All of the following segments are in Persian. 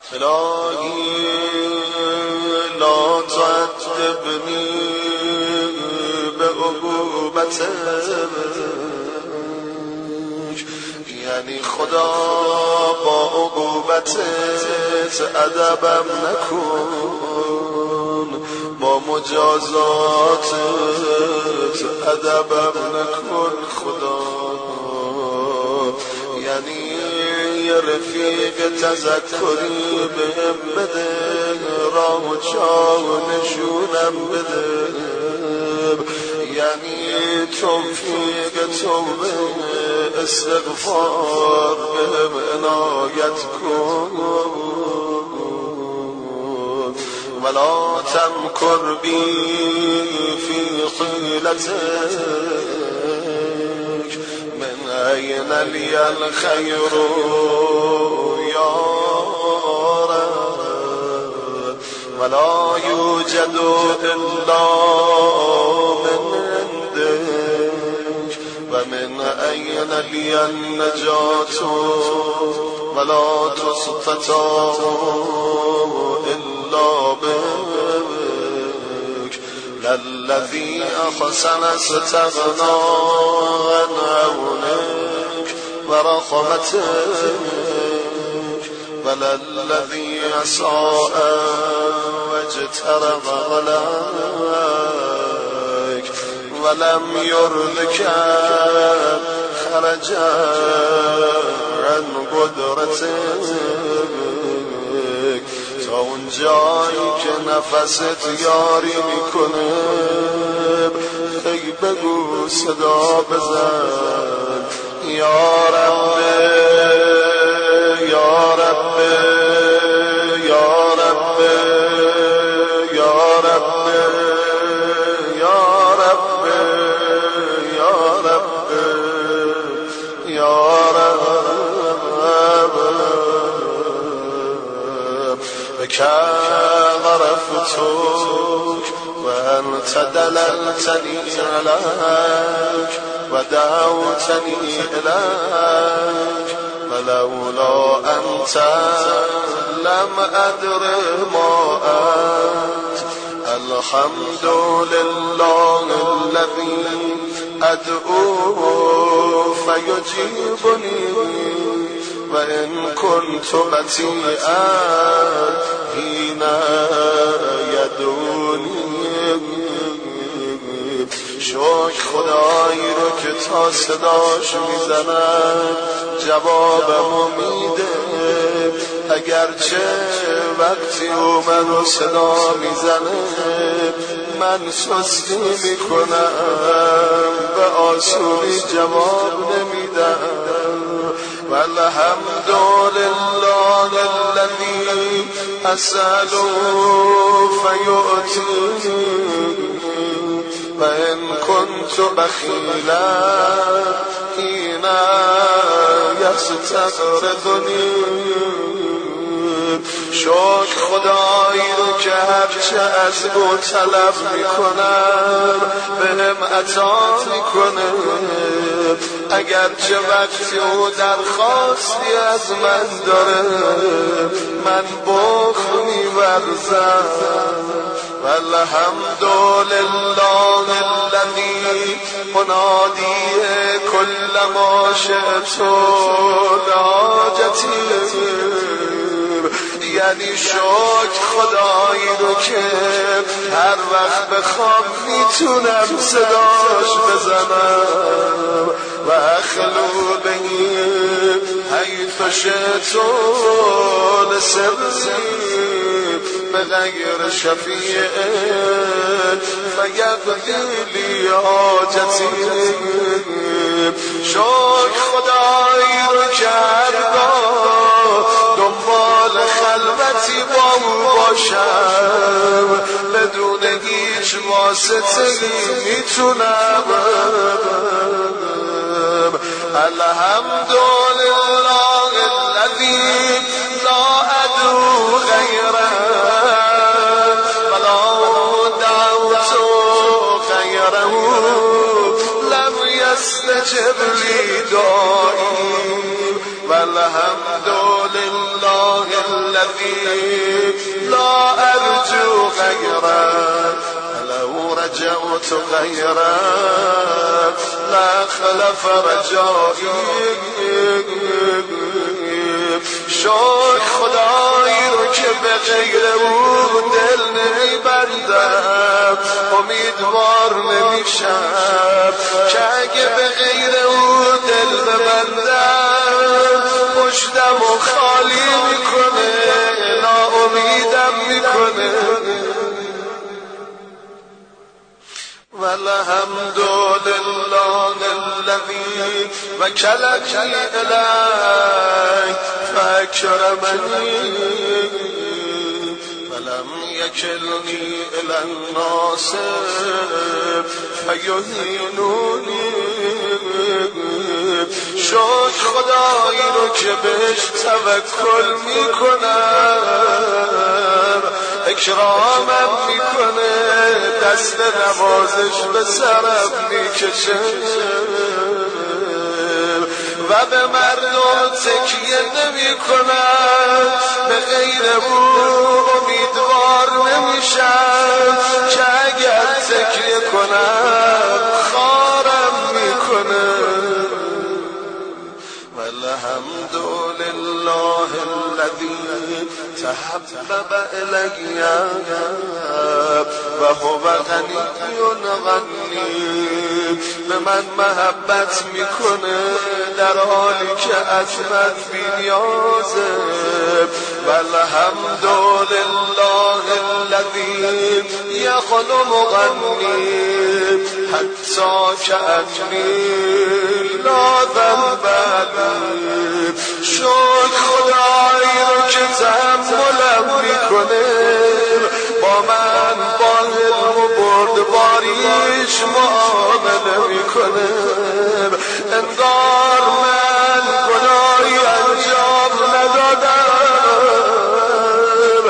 الهی لا تعذبنی به عقوبتک، یعنی خدا با عقوبتت ادبم نکن، با مجازاتت ادبم نکن خدا. یعنی رفیق تذکری بهم بده، راه و چاه نشونم بده، یعنی توفیق توبه استغفار بهم عنایت کن. ولا تمکر بی فی خیلتک أين لي الخير يا رب، ولا يوجد إلا من عندك، ومن أين لي النجاة ولا تستطاع إلا بك. للذي أحسن استغنى عن عونك ورحمتك، وللذي أساء واجترب عليك ولم يرضك خرجا عن قدرتك. تا اون جایی که نفست یاری میکنه ای بگو صدا بزن یا رب یا رب یا رب یا رب یا رب یا رب یا رب. بك غرفتك وأنت دللتني عليك ودعوتني إليك، ولولا أنت لم أدر ما أنت. الحمد لله الذي أدعوه فيجيبني، وإن كنت بطيئا حين يدعوني. شکر خدایی رو که تا صداش میزنم جوابمو میده، اگرچه وقتی او منو صدا میزنه من سستی میکنم و آسونی جواب نمیدم. والحمد لله الذی اسأل فیعطی، وإن كنت بخيلا حين يستغرضني. شکر خدایی رو که هرچه از او طلب میکنم بهم عطا میکنه، اگرچه وقتی او درخواستی از من داره من بخل میورزم. والحمد لله الذي منادي كل ما شئت حاجتي، یعنی شکر خدایی رو که هر وقت بخوام میتونم صداش بزنم. و اخلو بهی حیث شئتو لسبزی به غیر شفیع فیقضی لی حاجتی. شکر خدایی رو که دنبال خلوتی با او باشم، بدون هیچ واسطه میتونم. الحمد لله الذی لا ادعو غیره ولا دعوت غیره لم یستجب لی داعی. والحمد لله الذي لا أرجو غيره لو رجعت غيره لا خلف رجائي شوق خدایی رو که به غیر او دل نمیبندم امیدوار نمیشم که اگه به غیر او دل ببندم پشتم و خالی میکنه ناامیدم میکنه والحمد لله الذي وكلني إليه فأكرمني ولم يكلني إلى الناس فيهينوني شکر خدایی رو که بهش توکل میکنم اکرامم میکنه دست نوازش به سرم میکشه و به مردم تکیه نمیکنم به غیر او امیدوار نمیشم که اگر تکیه کنم خارم میکنه والحمد لله الذي تحبب إلي وهو غني به من محبت میکنه در حالی که عظمت بی‌نیازه والحمد لله الذي يخلق غني حتى كأني لا ذنب لي شکر خدایی رو که تحملم میکنه با من با حلم و بردباریش معامله میکنه انگار من گناهی انجام ندادم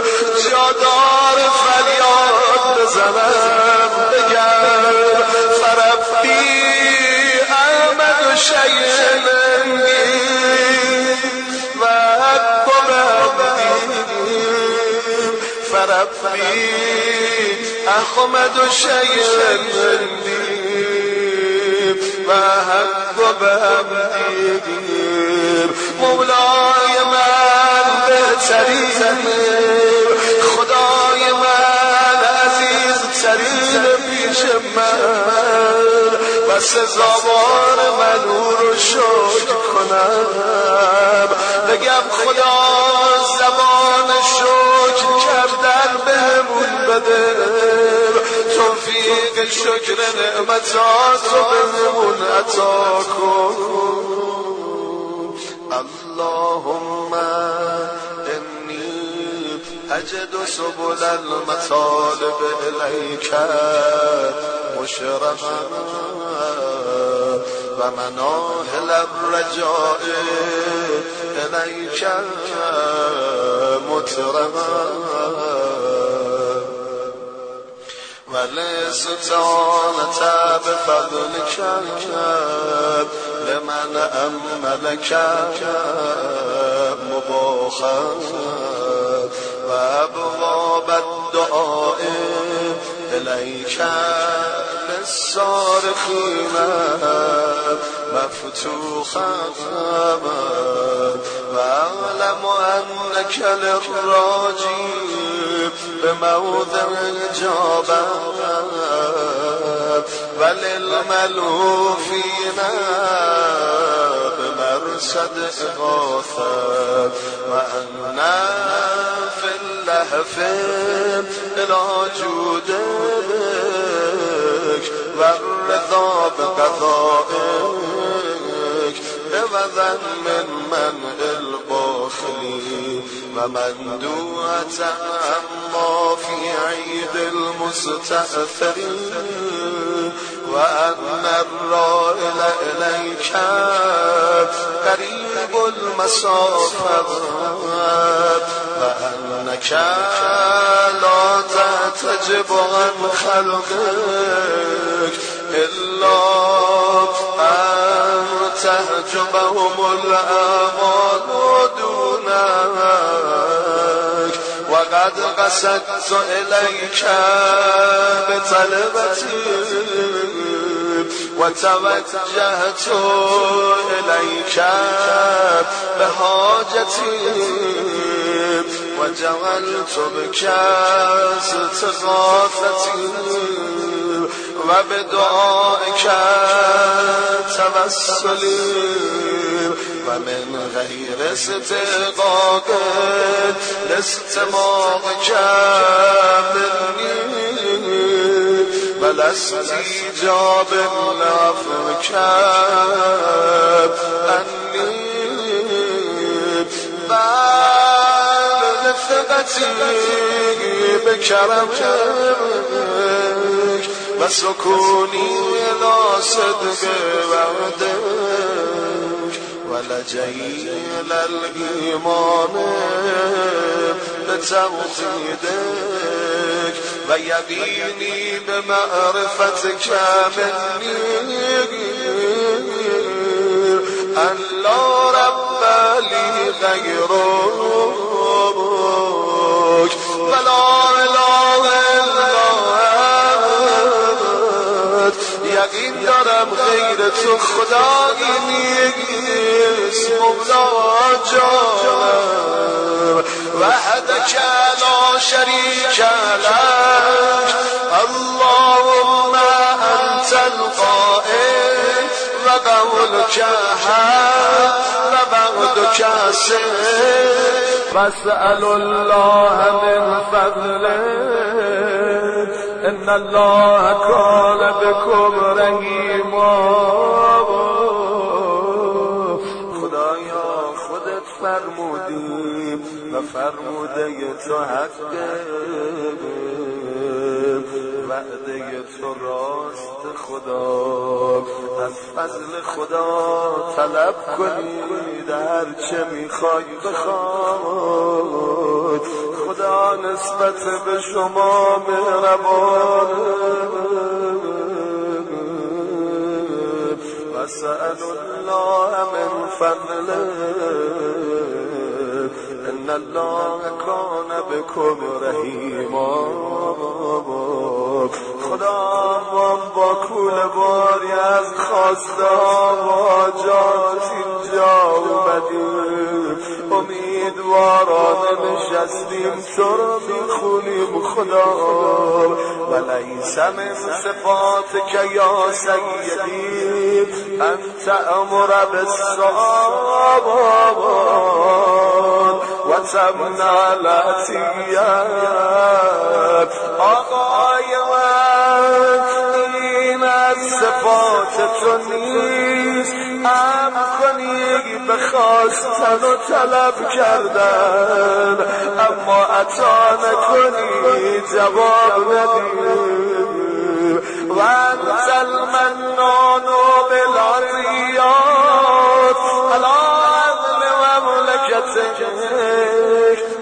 جا داره فریاد بزنم بگم فربی احمد و شیمندی فربی احمد و شیمندی و حق ببدید مولای من بهترینه خدای من عزیزترین پیش من و سزاوار من او رو شکر کنم بگم خدا زبان شکر کردن بهمون بده توفیق شکر نعمتات رو بهمون عطا کن اللهم انی اجد سبل المطالب الیک مشرفا و مناهل الرجاء الیک مترما و لستانت بفضلک لمن املک مباخا و ابواب الدعاء الیک للصارخین مفتوحا و اعلم انک للراجی به موضع اجابه و للملوفین به مرصد اغاثه و انا فی اللهف الی جودک و الرضا بقضائک عوضا من منع الباخلی و مندوعة عما فی عید المستأثرین و ان الرائل الیک قریب المسافة و انک لا تعتجب عن خلقک الا ان تحجبهم الاعمال دونه وقد قصدت إليك بطلبتي وتوجهت إليك بحاجتي وجعلت بك استغاثتي وبدعائك توسلي ومن غير استحقاق لاستماعك مني ولستی جاب لعفو کب انی بل لثبتی بکرم و سکونی لا صدق وعدک ولجی للایمان به توحیدک و یقینی به معرفت کاملی الله رب لی غیرک ولا اله الا انت یقین دارم غیر تو خدایی نیست مولا جانم وحدک لا شریک لک اللهم انت القائل و قولک حق و وعدک صدق واسأل الله من فضله ان الله کان بكم رحیما. فرمودی و فرموده تو حقه وعده تو راست خدا از فضل خدا طلب کنید هرچه میخوای بخواد خدا نسبت به شما مهربانه. واسأل الله من فضله ان الله کان بكم رحیما. خدا من با کوله باری از خواسته ها و حاجات اینجا اومدیم امیدوارانه نشستیم تو را میخونیم خدا ولیس من صفاتک یا سیدی انت امر بالسؤال و تمنع العطیه. آقای من این از صفات تو نیست امر کنی به خواستن و طلب کردن اما عطا نکنی جواب ندی و انت المنان بالعطیات علی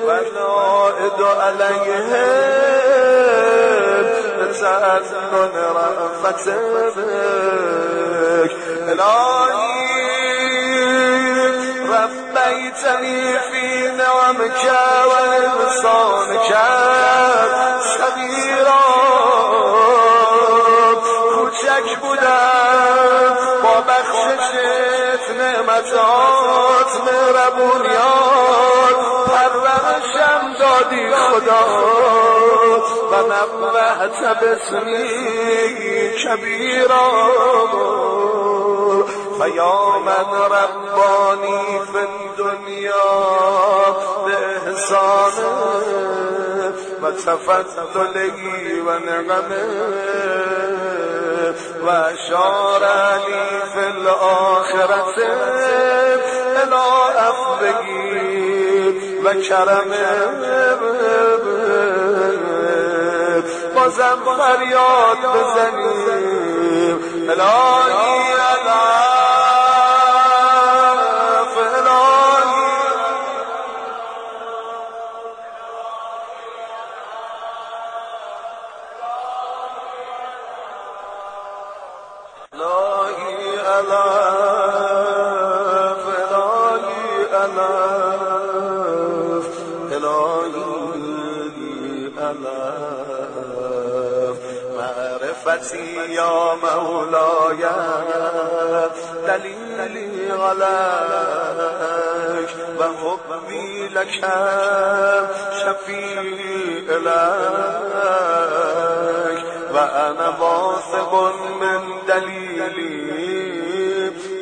ونائد علیهم لتعنن رأفتک. الهی ربیتنی فی نعمک و احسانک صغیرا. کوچک بودم با بخششت نعمتات مهربونیات پرورشم دادی خدا و نبهت بسمی کبیرا. فیا من ربانی فی الدنیا باحسانه و تفضلی و نعمه و اشار علی فی الاخرت الی عفوی و کرمه. بازم فریاد بزنیم الهی العف الهی الهی الف الهی الف الهی علف معرفتی یا مولای دلیلی علک و حبی لکم شفیع لک و انا واثق من دلیلی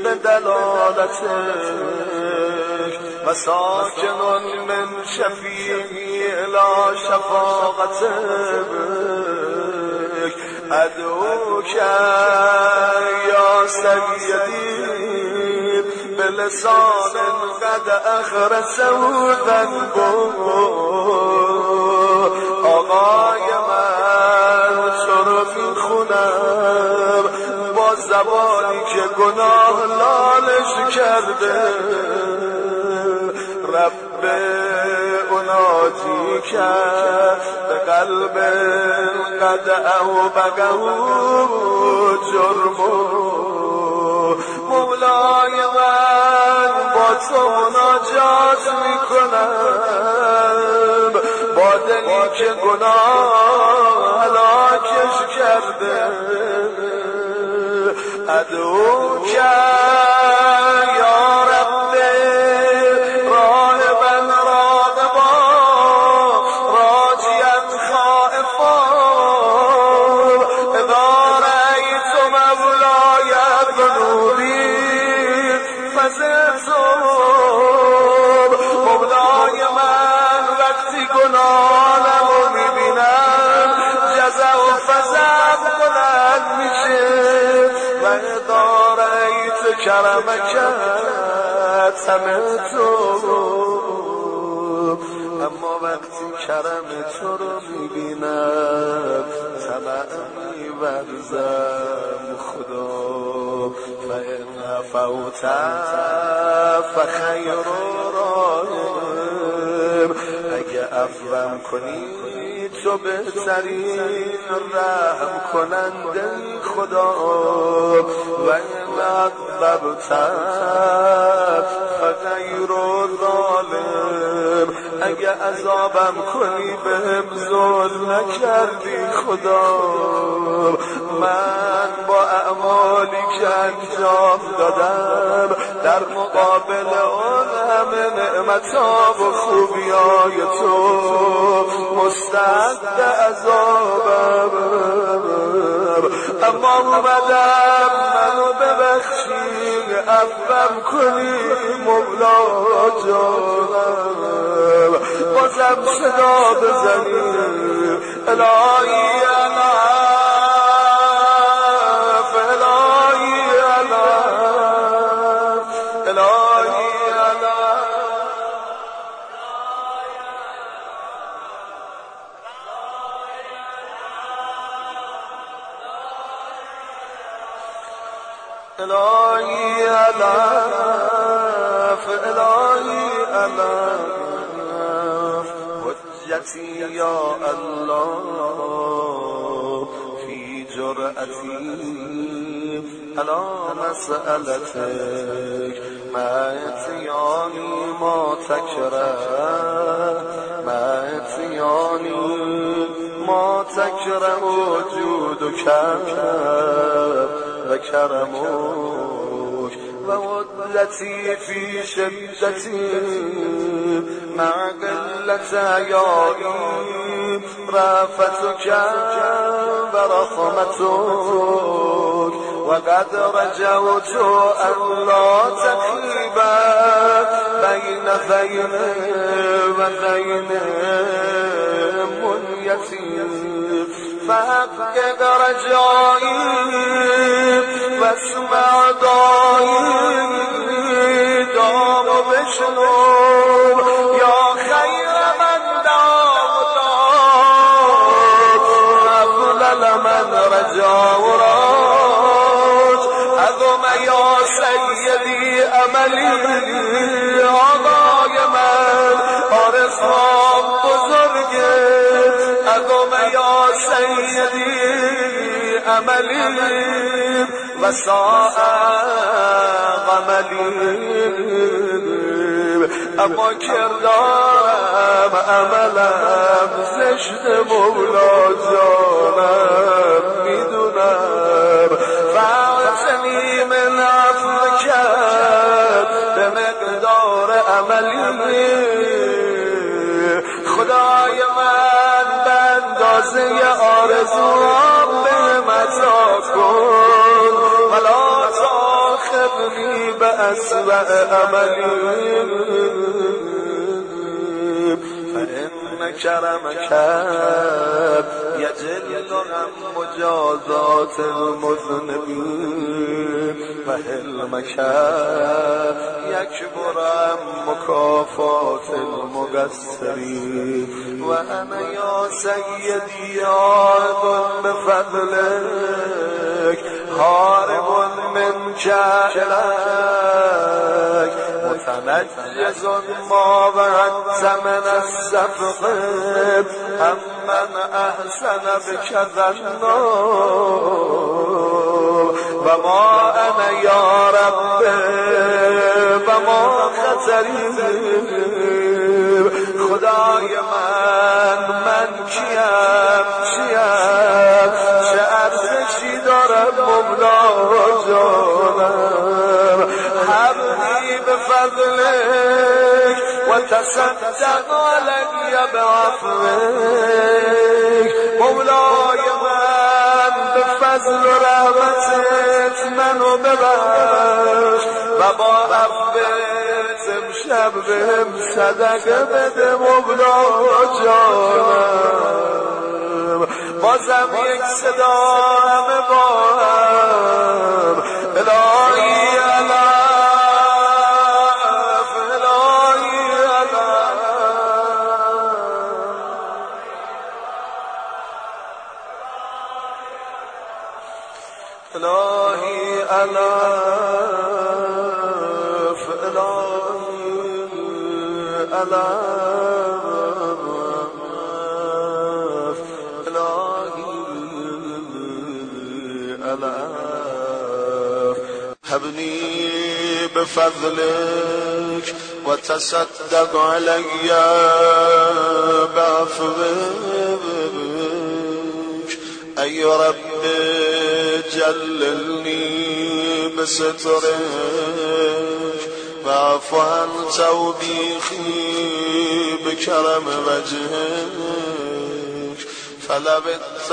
به دلالتک و ساکن من شفیعی الی شفاقتک ادعوک یا سیدی بلسان قد اخرس و ذنبو آقای من شرف خونم با زبانی که گناه لالش کرده رب اوناتی که به قلب قدعه و بگه و جرمو مولای من با تو مناجات میکنم با دلی که گناه هلاکش کرده ادعو که کرمکت همه تو اما وقتی کرم تو رو میبینم طمع میورزم خدا فإن عفوت فخیر راهم اگه عفوم کنی تو بهترین رحم کننده خدا و این عقبتر فغیر و ظالم اگه عذابم کنی بهم ظلم نکردی خدا من با اعمالی که انجام دادم در مقابل اون همه نعمت‌ها و خوبی‌های تو مستعد عذابم اما اومدم منو ببخشی عفوم کنی مولا جانم بازم صدا بزنی الهی الهی علف الهی علف حجتی یا الله فی جرأتی علا مسألتک معتیانی ما تکره معتیانی ما تکره وجود و کم و کرموش و ودلتی فی شدتی مع قلت عیالی رفتک و رحمتک و قد رجوت الا تقریبا بین خینه و خینه منیتی فحقق رجایی واسمع دایی دام و بشنو یا خیر من داداد قبل من رجا و راج اذم یا سیدی عملی آقای من آرزوام بزرگه اذم یا سیدی عملی و ساعق عملی اما کردارم عملم زشت مولا جانم میدونم فعتنی من عفو کرد به مقدار عملی خدای من به اندازه آرزوام به متا کن ولا تاخذنی به اسوأ عملی فإن کرمک یجل عن مجازات المذنبین و حلمک یکبر عن مکافات المقصرین و انا یا سیدی عارض بفضلک هارب من جهلک متنجز ما و حتم من السفقه امن احسن بکذنا و ما انا یا رب و ما خطریم خدای من کیم چه ارزشی دارم مولا جانم حبی به فضلک و تصدق علی بعفوک مولای من به فضل و رحمتت منو ببخش و با عفوت امشب بهم صدقه بده مولا جانم بازم یک صدا همه با هم الهی الهی الف الهی الف الهی الف حبنی بفضلک و تصدق علی بعفوک ای رب جللني بسترك واعف عن توبيخي بكرم وجهك فلا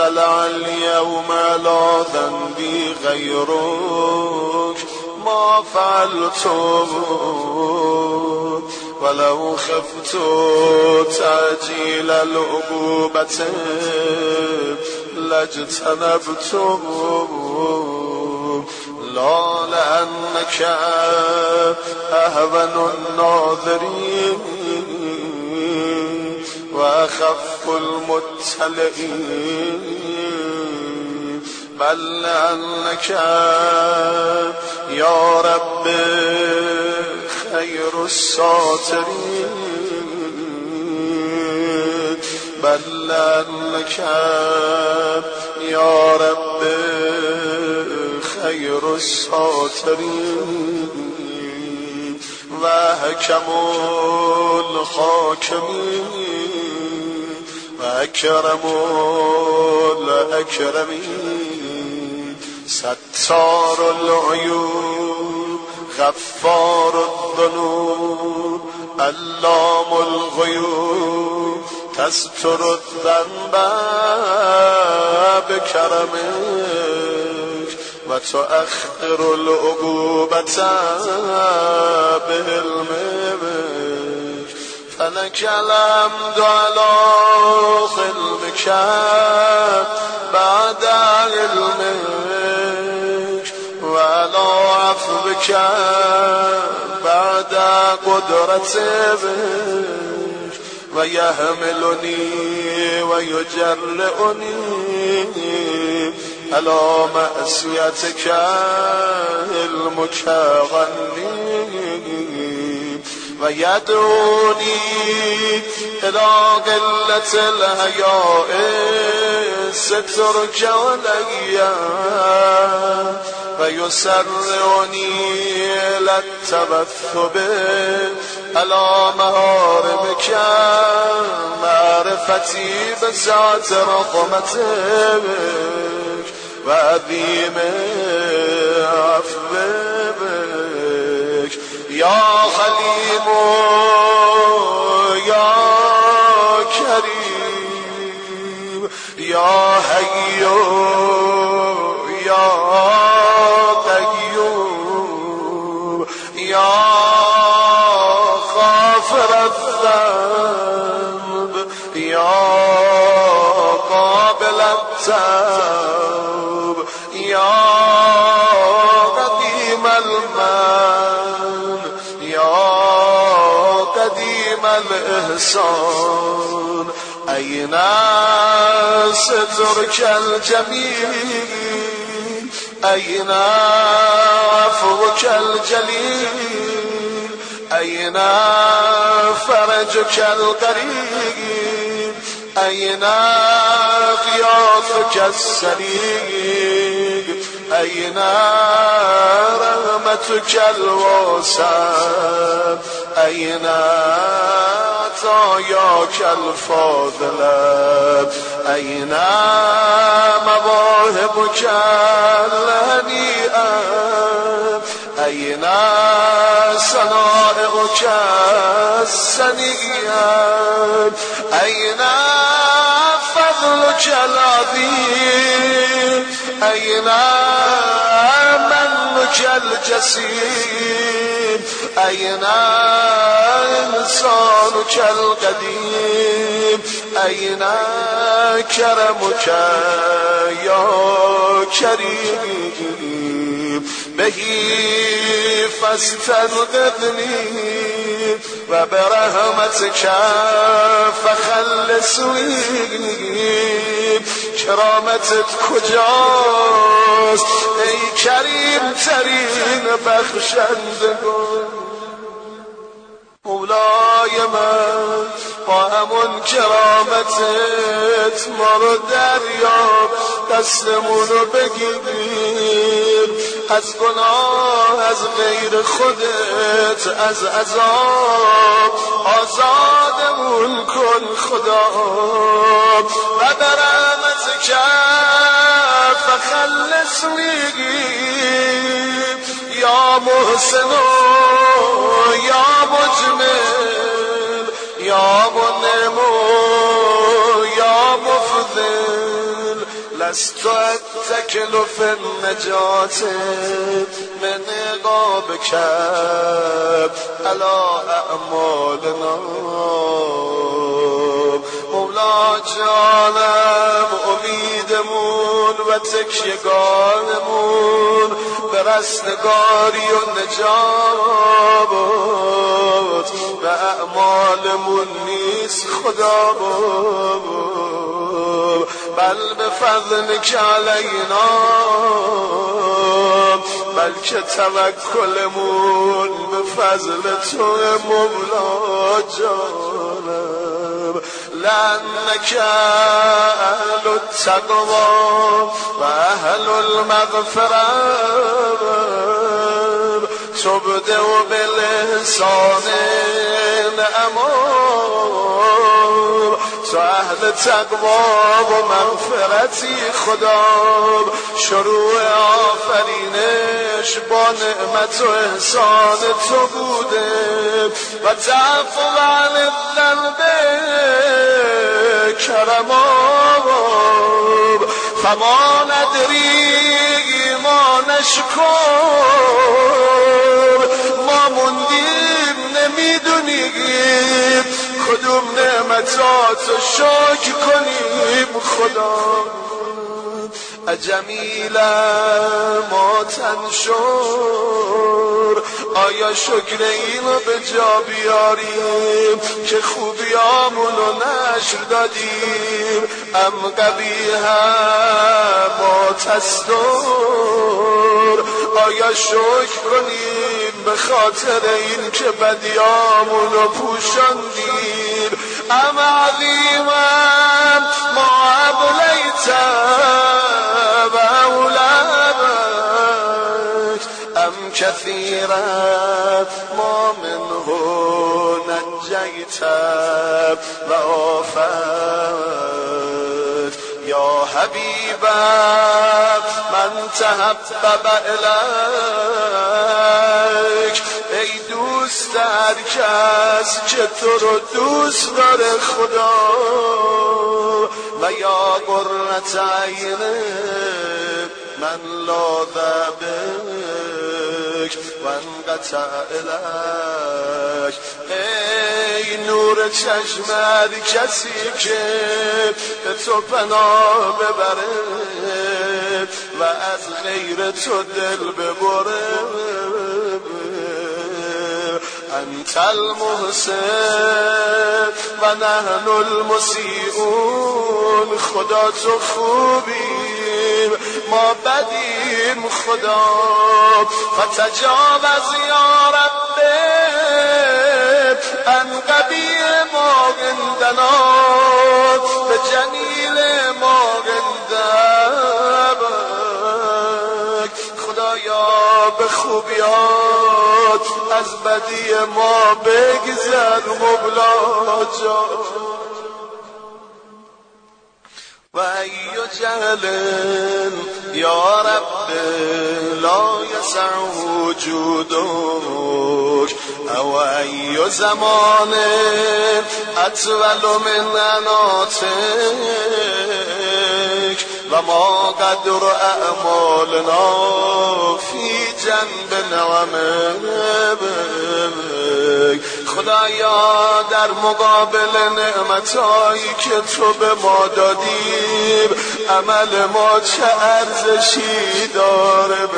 اطلع اليوم على ذنبي غيرك ما فعلته ولو خفت تعجيل العقوبة لجتنبته لا لأنك أهون الناظرين وأخف المطلعين بل لأنك يا رب خير الساترين بل لأنك يا رب خير الساترين وأحكم الحاكمين وأكرم الأكرمين ستار العيوب غفار الذنوب علام الغيوب تستر الذنب بكرمك وتؤخر العقوبة بحلمك فلك الحمد على حلمك بعد علمك وعلى عفوك بعد قدرتك ويحملني ويجرئني على معصيتك المتغني ويدعوني إلى قلة الحياء سترك علي ويسرعني إلى التبث به الا محارمک معرفتی به ذات رحمتک و عظیم عفوک یا خلیم یا کریم یا حی یا قیوم یا يا قديم المن يا قديم الإحسان أين سترك الجميل أين عفوك الجليل أين فرجك القريب أين غياثك السريق أين رحمتك الواسع أين عطاياك الفاضلة أين مواهبك الهنيئة أين صنائعك السنيئة أين فضلك العظيم أين منك الجسيم أين إنسانك القديم أين كرمك يا كريم به فاستغثني وبرحمتك فخلصني کرامتت کجاست ای کریم ترین بخشندگان مولای من با همون کرامتت ما رو دریاب دستمون رو بگیر از گناه از غیر خودت از عذاب آزادمون کن خدا و برحمت کرد فخلص میگیم یا محسن یا مجمل یا منمو یا مفضل لست أتكل في النجاة من عقابك على أعمالنا مولا جانم امیدمون و تکیهگاهمون به رستگاری و نجات و اعمالمون نیست خدا بل به فضل که علینا بلکه توکلمون به فضل تو مولا جانم لأنك أهل التقوى وأهل المغفرة تبدأ بالإحسان الأمور تو اهل تقوا و مغفرتی خدا شروع آفرینش با نعمت و احسان تو بوده و تعفو عن الذنب کرماب فما ندری ما نشکر ما موندیم نمیدونیم کدوم نعمتاتو شکر کنیم خدا اجمیلا ما تنشور آیا شکر اینو به جا بیاریم که خوبیامونو نشر دادیم ام قبیح ما تستور آیا شکر کنیم به خاطر این که بدیامونو پوشاندیم ام عظیمم ما ابلیتم و اولبک ام كثيرا ما منه نجيت وعافيت يا حبيبا من تحبب إليك ای دوست هر کس که تو رو دوست داره خدا و یا قرة عین من لاذا بک و انقطع الیک ای نور چشم هر کسی که به تو پناه ببره و از غیر تو دل ببره انت المحسن و نحن المسیئون خدا تو خوبیم ما بدیم خدا فتجاوز یا رب عن قبیح ما عندنا به جمیل ما عندک خدایا به خوبیات از بدی ما بگذر مولا جان و ای جهل یا رب لا یسع وجودک او ای زمان اطول من اناتک و ما قدر اعمالنا فی جنب نعمتک خدایا در مقابل نعمتایی که تو به ما دادیم عمل ما چه ارزشی داره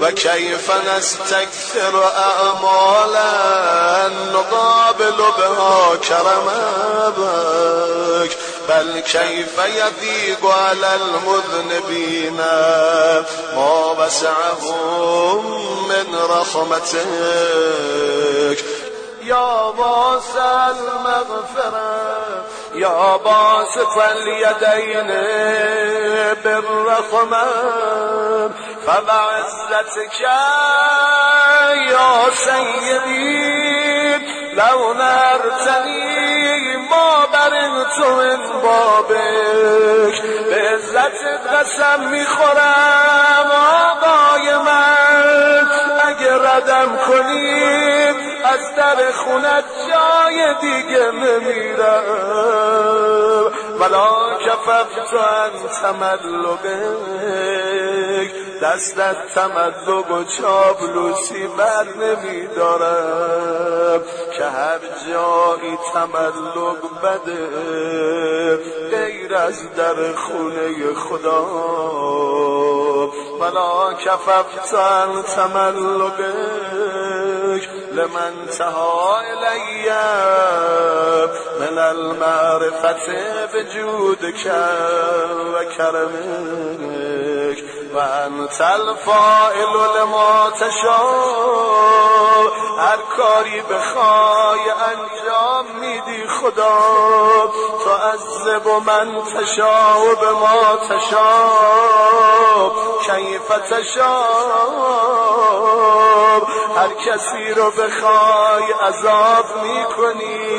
و کیف نستکثر اعمالا نقابل بها کرمک بل کیف یضیق علی المذنبین ما وسعهم من رحمتک یا واسع المغفرة یا باسط الیدین بالرحمة فبعزتک یا سیدی لو نرتنی ما برمت من بابک به عزت قسم میخورم آقای من اگه ردم کنیم از در خونت جای دیگه نمیرم ولا کففت عن تملقک دستت تملق و چاپلوسی بر نمیدارم که هر جایی تملق بده غیر از در خونه خدا ولا کففت عن تملقک لمن انتهى إلی من المعرفة بجودك و کرمك و انت الفاعل لما تشاء هر کاری بخوای انجام میدی خدا تعذب من تشاء و بما تشاء کیف تشاء هر کسی رو بخوای عذاب میکنی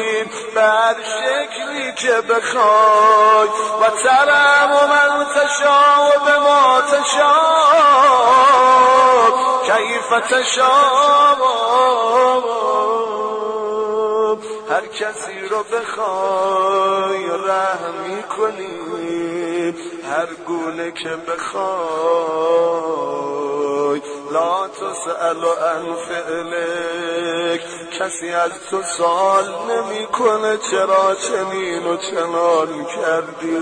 به هر شکلی که بخوای و ترحم من تشاء و بما تشاء کیف تشاء هر کسی رو بخوای رحم میکنی هر گونه که بخوای لا تسأل عن فعلک کسی از تو سوال نمیکنه چرا چنین و چنان کردی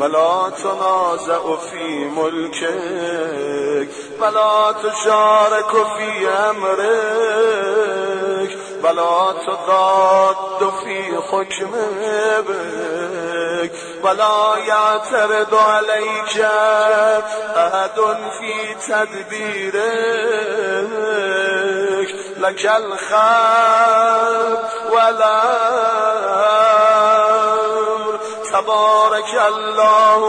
ولا تنازع في ملكك ولا تشارك في أمرك ولا تضاد في حكمك ولا يعترض عليك أحد في تدبيرك لك الخير ولا تبارك الله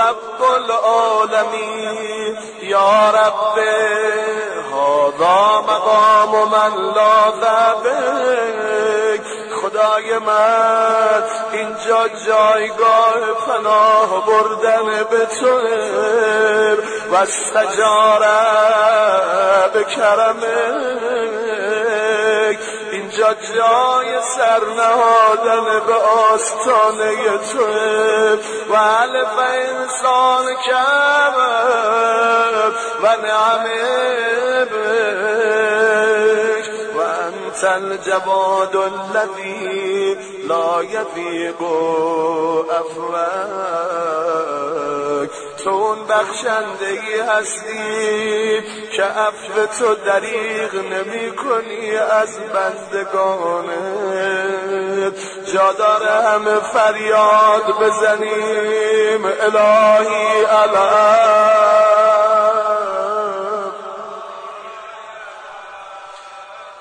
رب العالمین یا رب هذا مقام من لا ذبک. خدای من اینجا جایگاه پناه بردن به توه و استجاره به کرمک. اینجا جای سر نهادن به آستانه توه و علف انسان کم و نعمه بک. و انت الجواد الذی لا یفیق افواک. تو اون بخشندگی هستی که عفو تو دریغ نمی کنی از بندگانت. جا داره همه فریاد بزنیم الهی علم،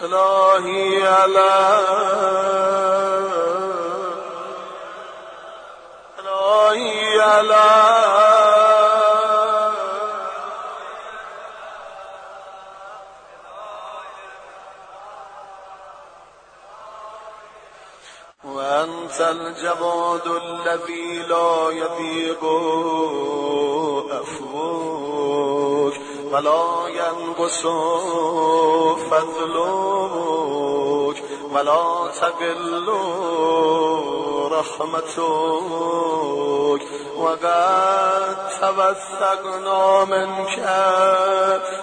الهی علم، الهی علم. وأنت الجواد الذي لا يضيق أفواك ولا ينقص فضلك ولا تقل رحمتك. وقد توثقنا منك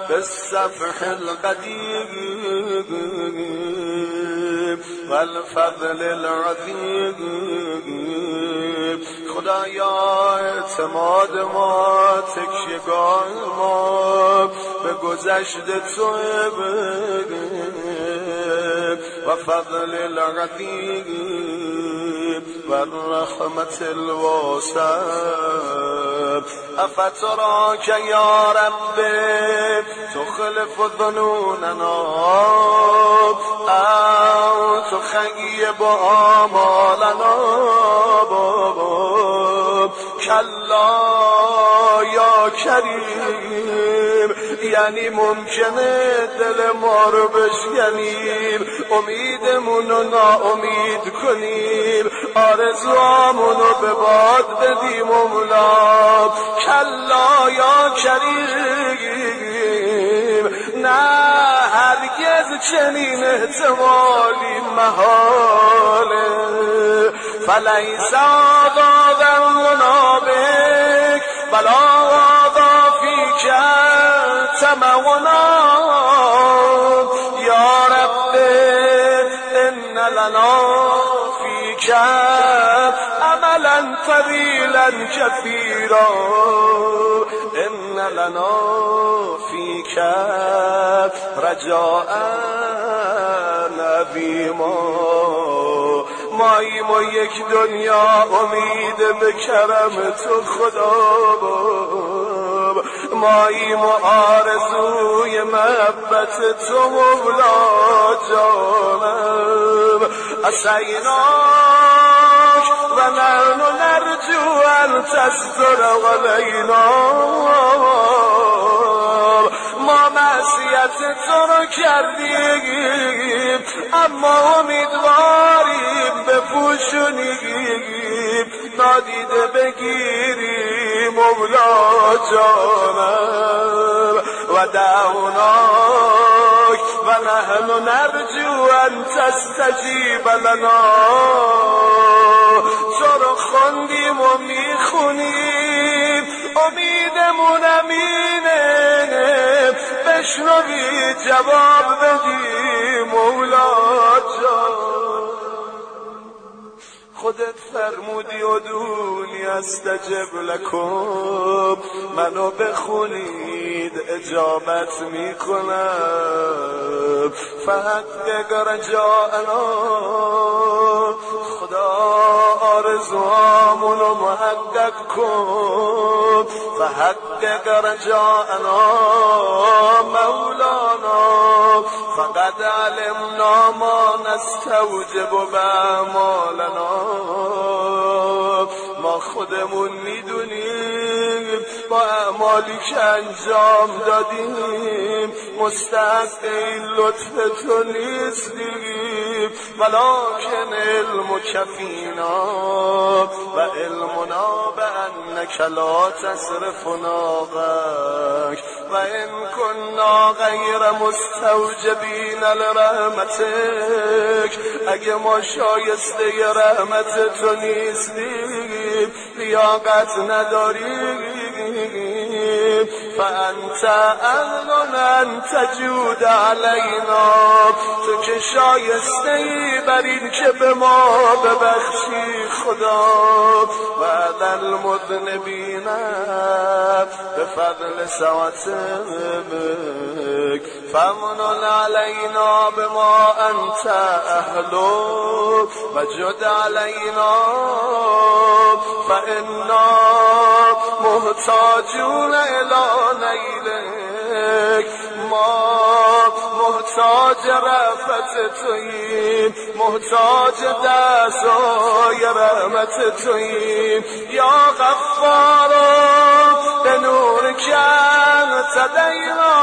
بالسفح القديم والفضل العظیم. خدایا اعتماد ما، تکیهگاه ما به گذشته توئه و فضل العظیم و رحمت الواسعه. افتراک یا رب تخلف ظنوننا او تخیب آمالنا. کلا یا کریم، یعنی ممکنه دل ما رو بشکنیم، امیدمون رو ناامید کنیم، آرزوامون رو به باد بدیم و مولا. کلا یا کریم، نه هرگز چنین احتمالی محاله. فلیس آذا منابک بلا آذا فیک تمونا. یا رب ان لنا فیک عملا طویلا کثیرا. ان لنا فیک رجاء عظیما. ماییم و یک دنیا امید به کرم تو خدا باب. ماییم و آرزوی محبت تو مولا جانم. عصیناک و نحن نرجو ان تستر علینا. ما معصیت تو رو کردیم اما امیدواریم بپوشونیم، نادیده بگیریم مولا جانم. و دعوناک و نحن نرجو ان تستجیب لنا. تو رو خوندیم و میخونیم، امیدمون امینه، بشنوی جواب بدی مولا جان. خودت فرمودی ادعونی استجب لکم، منو بخونید اجابت میکنم. فحقق رجاءنا، خدا آرزوامونو محقق کن. فحقق رجاءنا مولانا. فقد علمنا ما نستوجب و اعمالنا. ما خودمون میدونیم با اعمالی که انجام دادیم مستحق لطف تو نیستیم، ولکن علم کفینا و علمنا بأنک لا تصرف ناغک و ان کنا غیر مستوجبین لرحمتک. اگه ما شایسته رحمت تو نیستیم، لیاقت نداریم، فانت اهل ان تجود علینا، تو که شایسته ای بر این که به ما ببخشی خدا. و المذنبین به فضل سعتک فمن علینا بما انت اهلو و جد علینا فانا محتاجون الی نیلک. ما محتاج رفت توییم، محتاج دستای رحمت توییم. یا غفار به نور کن تدینا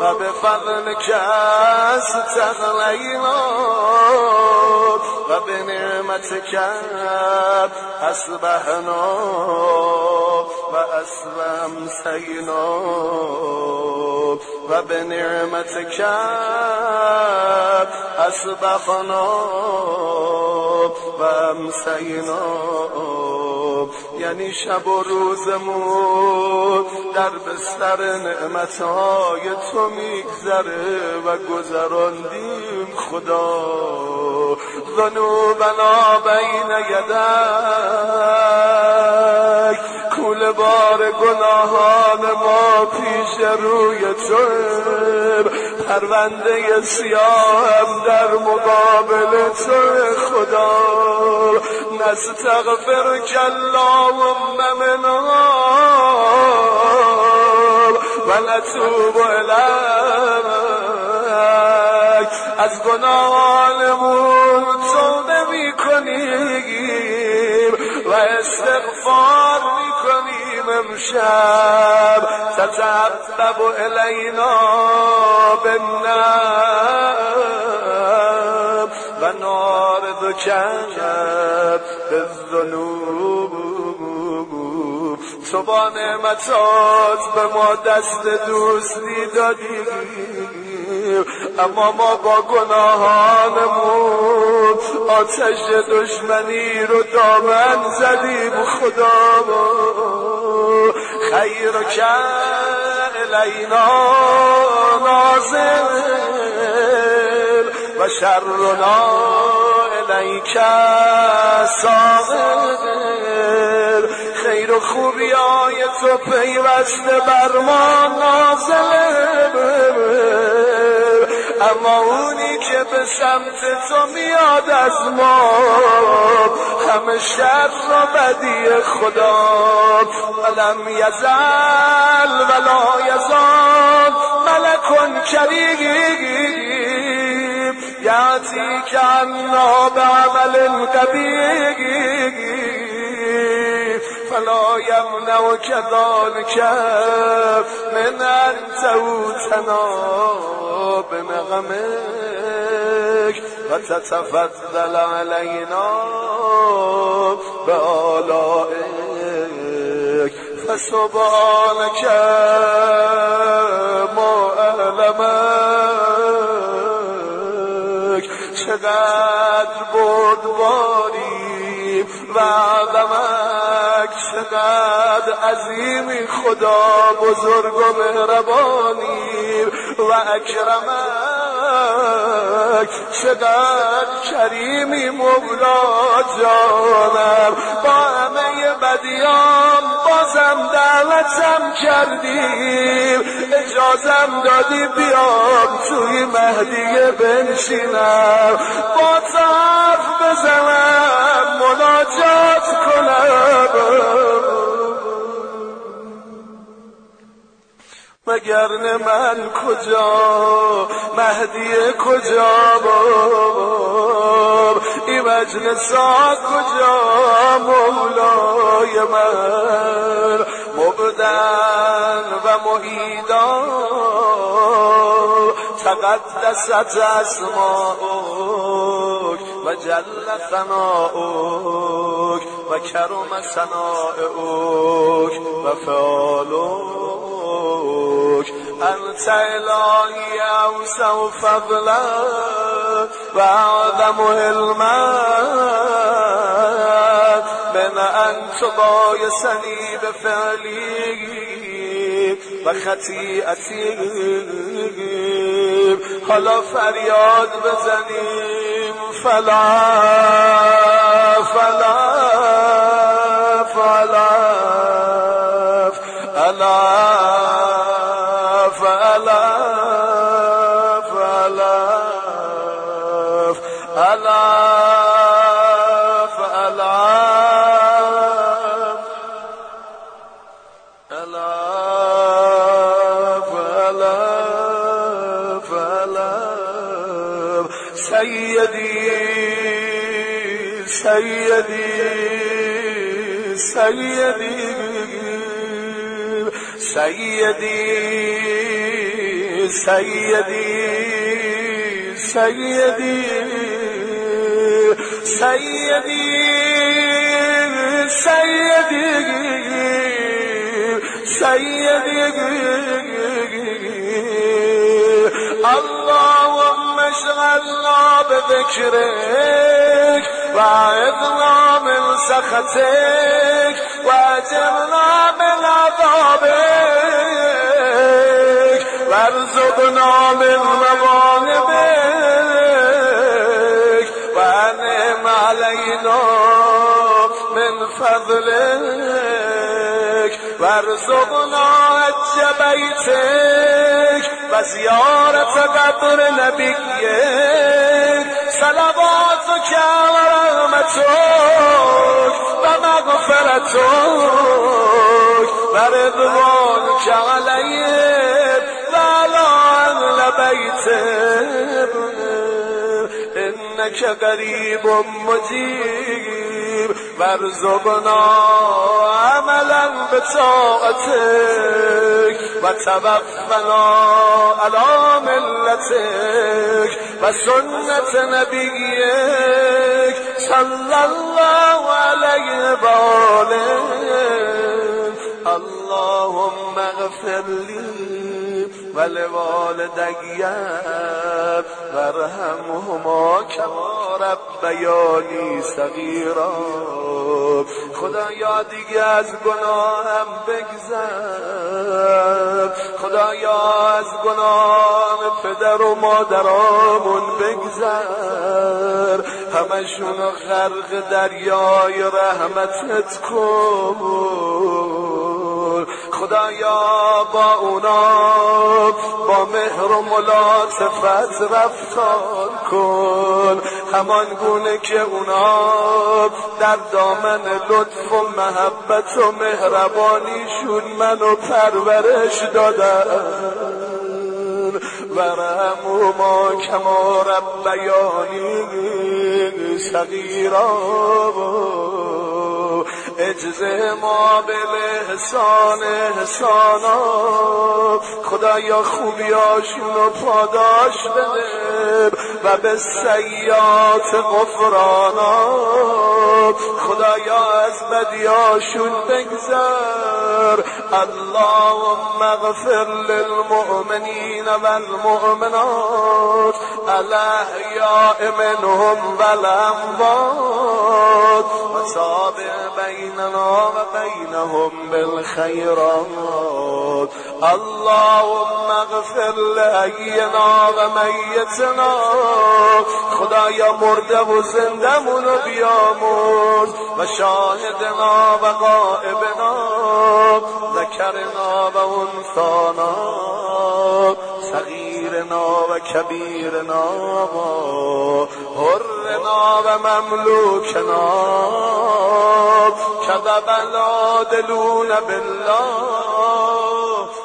و به فضل کس تغلینا و به نعمت کن اصبحنا و اصبمسینا و به نعمت کب اصبحنا و امسینا. یعنی شب و روزمون در بستر نعمتهای تو میگذره و گذراندیم خدا. ذنوبنا بین یدک، کول بار گناهان ما پیش روی توه، پرونده سیاهم در مقابل توه خدا. نستغفر اللهم منا و نتوب الیک. از گناهانمون توبه می کنیم و استغفار می کنیم. امشب تتعبب الینا بالنار و نارد کند بالذنوب. تو با نعمتات به ما دست دوستی دادی، اما ما با گناهانمون آتش دشمنی رو دامن زدیم خدا. خیر کن الینا نازل و شرنا الیک ساغر. خیر و خوبیای تو پیوسته بر ما نازله، اما اونی که به سمت تو میاد از ما همه شر و بدی خدا. ولم یزل ولا یزال ملک کریم یعطی که انا به عمل قبیل فلا یمنع کذالک من ان تغتنا بنعمتک و تتفضل علینا بآلائک. فسبحانک ما الملک، چقدر بردباری و عظمت، چقدر عظیمی خدا، بزرگ و مهربانی. و اکرمک، چقدر کریمی مولا جانم. با همه بدیام بازم دعوتم کردیم، اجازم دادی بیام توی مهدیه بنشینم، با طرف بزنم، مناجات کنم. مگر من کجا، مهدی کجا، باب این مجلسا کجا مولای من مبدن و محیدا تقدست اسماؤک و جل ثناؤک و کرم ثناؤک و فعالوک انت الهی اوسع فضلا و اعظم علما من انت بایسنی به فعلی و خطیئتی. حالا فریاد بزنیم فلا فلا فلا الف الف الف الف الف الف الف سیدی سیدی سیدی سیدی سیدی سیدی سیدی سیدی الله اشغلنا بذكرك وأعذنا من سخطك وأجرنا من عذابك وارزقنا من مغانمك وأنعم علينا من فضلك وارزقنا حج بيتك و زیارت قبر نبیه صلوات و کرامتک و مغفرتک و رضوانک علیه و علی بیتک انک قریب مجیب وارزقنا عملا بطاعتک و توفنا علی ملتک و سنت نبیک صلی الله علیه و آله. اللهم اغفر لی و لوالدی و ارحمهما کما ربیانی صغیرا. خدایا دیگه از گناهم بگذر، خدایا از گناه پدر و مادرامون بگذر، همشونو غرق دریای رحمتت کن. خدایا با اونا با مهر و ملاطفت رفتار کن، همان گونه که اونا در دامن لطف و محبت و مهربانیشون منو پرورش دادن. ورحمهما کما ربیانی صغیرا. اجزه ما بالاحسان احسانا، خدایا خوبیاشونو پاداش بده و به سیئات غفرانا. خدایا از بدیاشون بگذر. اللهم اغفر للمؤمنین والمؤمنات الاحیاء منهم والاموات وسابق بیننا و بینهم بالخیرات. اللهم اغفر لحینا و میتنا، خدایا مرده و زنده منو بیامرز و شاهدنا و غائبنا ذکرنا و انثانا صغیرنا و کبیرنا حرنا و مملوکنا کذب العادلون بالله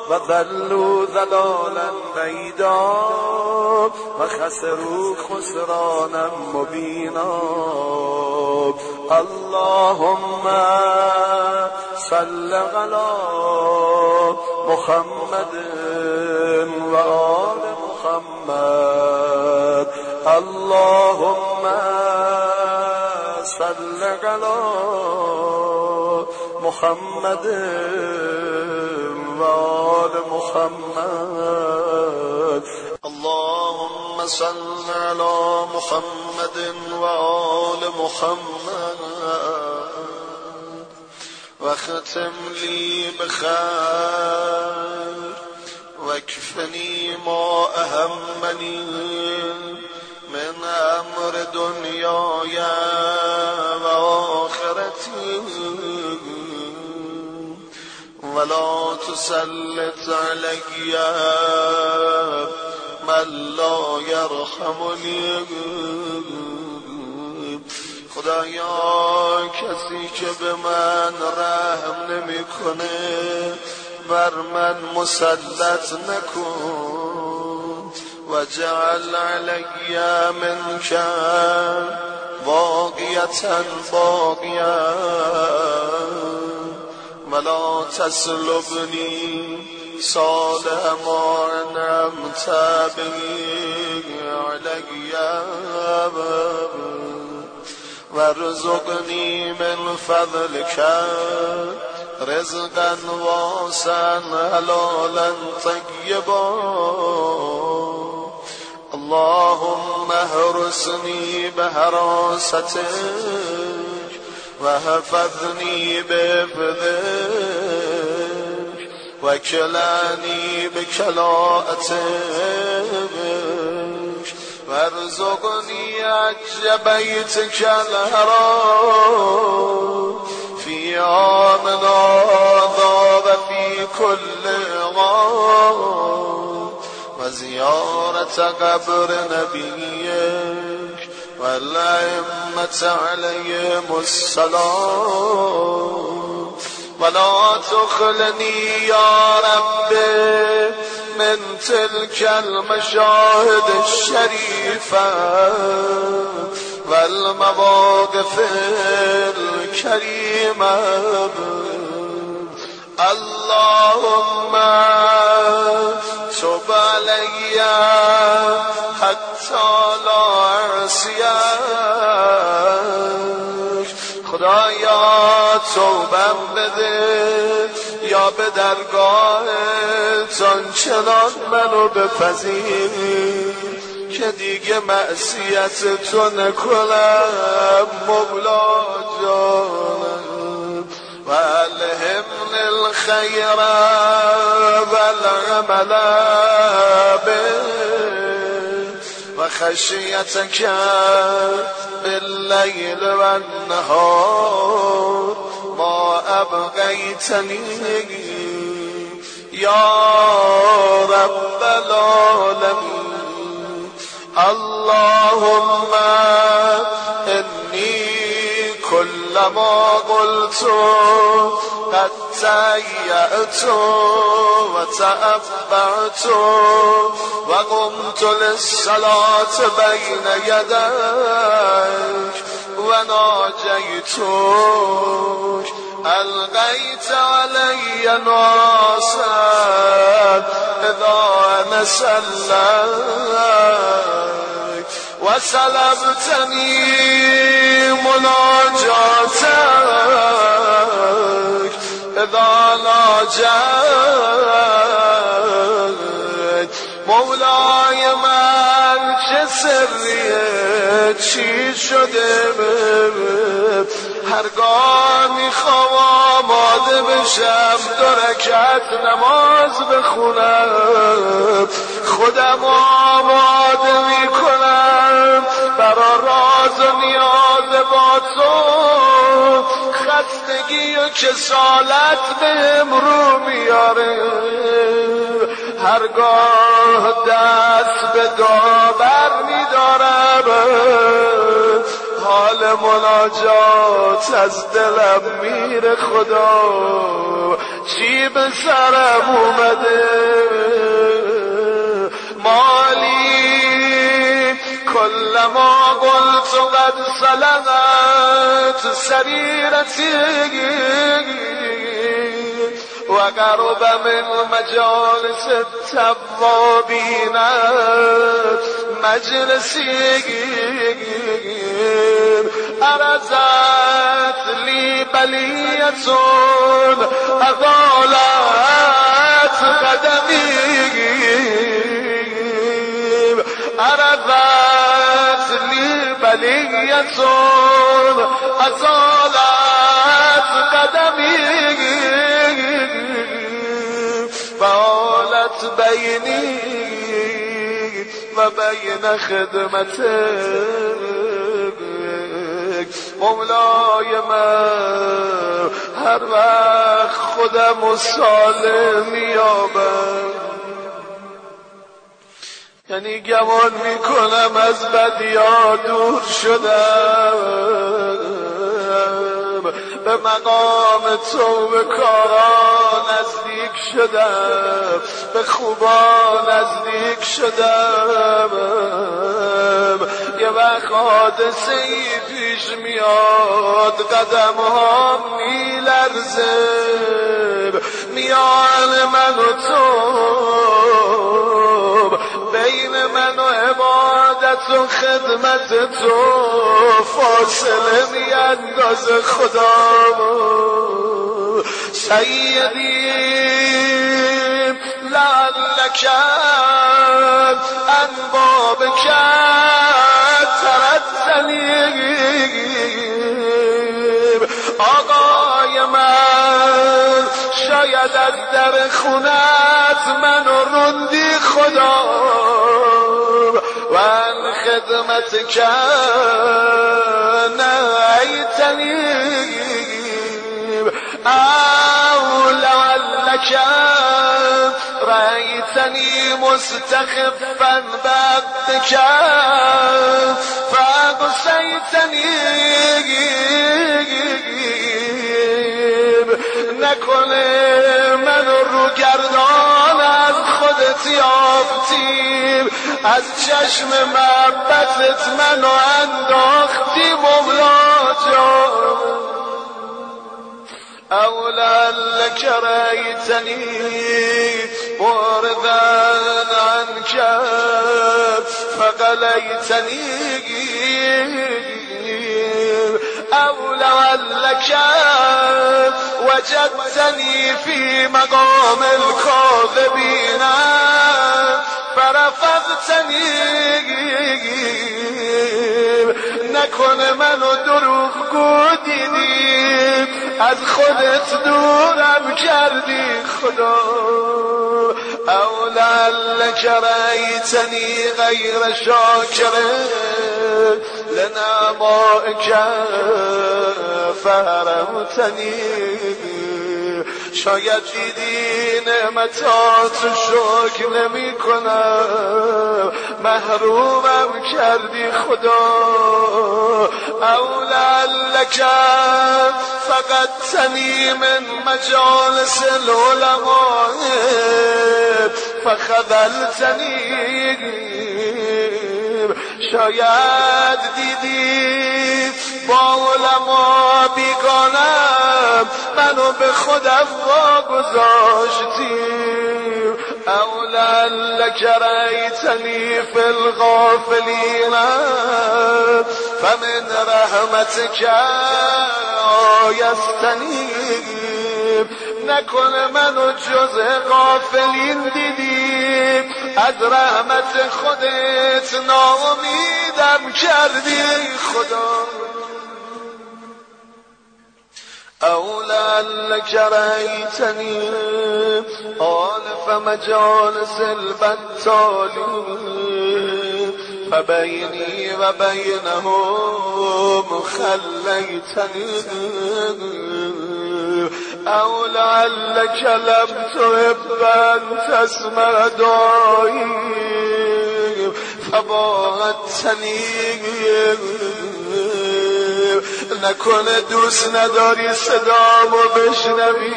و ضلوا ضلالا بعیدا و خسروا خسرانا مبینا. اللهم صل على محمد و آل محمد اللهم صل على محمد و آل محمد اللهم صل على محمد و آل محمد واختم لي بخير واكفني ما أهمني من أمر دنياي وآخرتي ولا تسلط علي من لا يرحمني خدایا کسی که به من رحم نمی کنه بر من مسلط نکن و جعل علی منک باقیة باقیة ولا تسلبنی صالح ما انعمت به علی وارزقنی من فضلک رزقا واسعا حلالا طیبا اللهم احرسنی بحراستک و حفظنی بحفظک و کلانی بکلاءتک وارزقني عجب بيتك الحرام في عام هذا وفي كل غار وزيارة قبر نبيك والأئمة عليهم السلام ولا تخلني يا ربي من تلك المشاهد الشريفة والمواقف الكريمة اللهم تب علي حتى لا أعصيك خدایا توبم بده یا به درگاهت آنچنان منو بپذیر که دیگه معصیت تو نکنم مولا جانم و الهمن الخیر و العمل به خشیتک باللیل و النهار ما ابغیتنی یا رب العالمین اللهم انی كلما قلت قد تهيأت وتأبعت وقمت للصلاة بين يديك وناجيتك ألقيت علي نورا إذا أنا سلمت وسلبتني مناجاتك إذا ناجيت مولاي من چه سریه چی شده هرگاه میخوام آماده بشم دو رکعت نماز بخونم خودم آماده میکنم برا راز و نیاز با تو خستگی و کسالت بهم رو میاره هرگاه دست به داور میدارم حال مناجات از دلم میره خدا چی به سرم اومده مالی کلما قلت قد صلحت سبيلتي وقرب من مجالس التوابين مجلسي أرزت لي بلية أضالت قدمي أرزت لي بلية أضالت قدمي فالت بيني وبين خدمتك مولای من هر وقت خودم و سالم یابم. یعنی گمان میکنم از بدیا دور شدم، به مقام تو به کارا نزدیک شدم، به خوبا نزدیک شدم. یه وقت حادثه ای پیش میاد، قدم ها میلرزه، میان من و تو، بین من و عبادت و خدمت تو فاصله میاندازه خدا سیدی لعلك أن بابك تردنیم. آقای من شاید از در خونت من رندی خدا و ان خدمتك نهیتنیم او لعلك رأيتني مستخفا بعدك فأغشيتني نکن من رو گردان از خودت یافتیم، از چشم محبتت منو انداختی مولا جان. أولى لك رأيتني بعدا عنك فقليتني أولى لك وجدتني في مقام الكاذبين فرفضتني. نکن منو دروغگو دیدی، از خودت دورم کردی خدا. او لعلک رأیتنی غیر شاکر لنعمائک فحرمتنی. شاید دیدی نعمتات شکر نمی کنم، محرومم کردی خدا. او لعلک فقط تنی من مجالس العلماء فخذلتنی. شاید دیدی با علما بیگانم، منو به خودم واگذاشتیم. او لعلک رأیتنی فی الغافلین فمن رحمتک آیستنی. نکن منو جز غافلین دیدی، از رحمت خودت ناامیدم کردی خدا. او لعلك رأيتني آلف مجالس البطالين فبيني وبينهم خليتني. او لعلك لم تحب أن تسمع دعائي فباعدتني. نکنه دوست نداری صدامو بشنوی،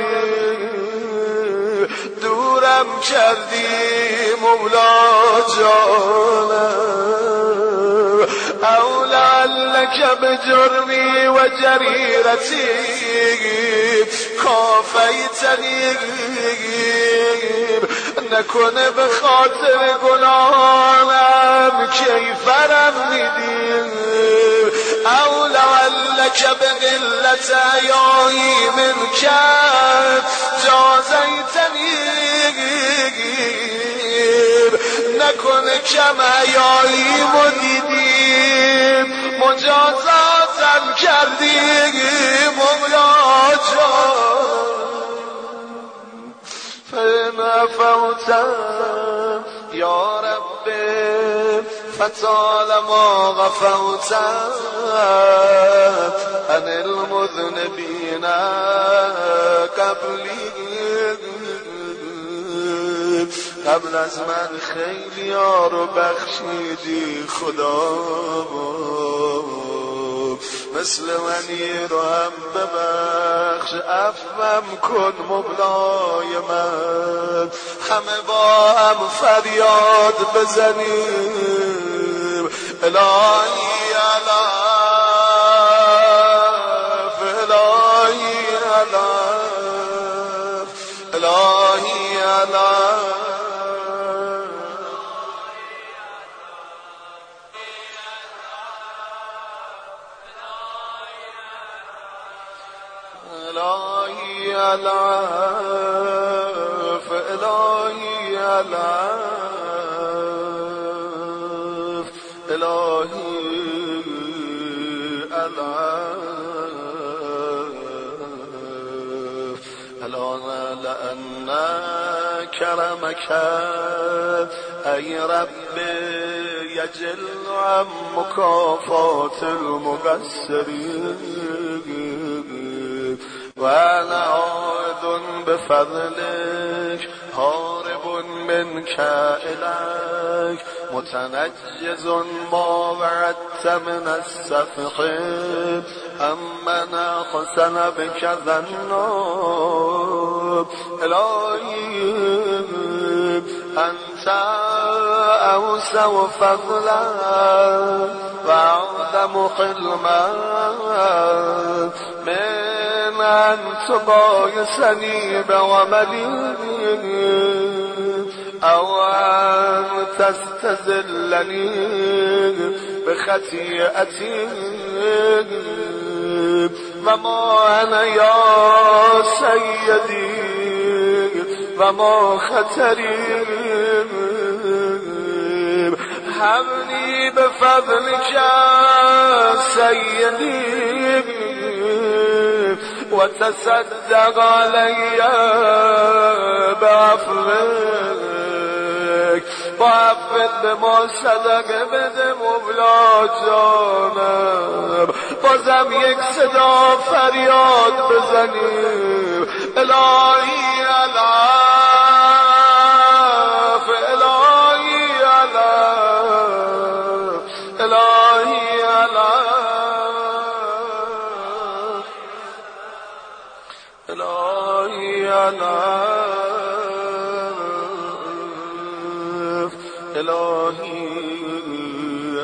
دورم کردی مولا جانم. اولا لك بجرمي وجريرتي كافيتني نکنه به خاطر گناهانم کیفرم میدی او لعلك بقلت حیایی منک جازیتنی نکنه کم حیاییمو دیدی مجازاتم کردی مولا جان فما فوتم یا رب فطال ما غفوتم عن المذنبین قبل از من خیلی ها رو بخشیدی خدا مثل منی رو هم ببخش عفوم کن مولای من همه با هم فریاد بزنیم الهی الف الهی الف الهی الف الف الهی الف الهی الف الان لأن کرمک ای رب یجل عن مکافات المقصرین وأنا عائد بفضلك هارب منك إليك متنجز ما وعدت من السفح أمن حسن بك ذنوب إلهي أنت أوسع فضلا وأعظم حلما من تبايسني بعملي أو أن تستذلني بخطيئتي وما أنا يا سيدي وما خطري حملي بفضلك سيدي وتصدق علي بعفوك بعفت به ما صدقه بده مولا جانم بازم یک صدا فریاد بزنیم الهی الف الهی الف الهی الف الهی الف الهی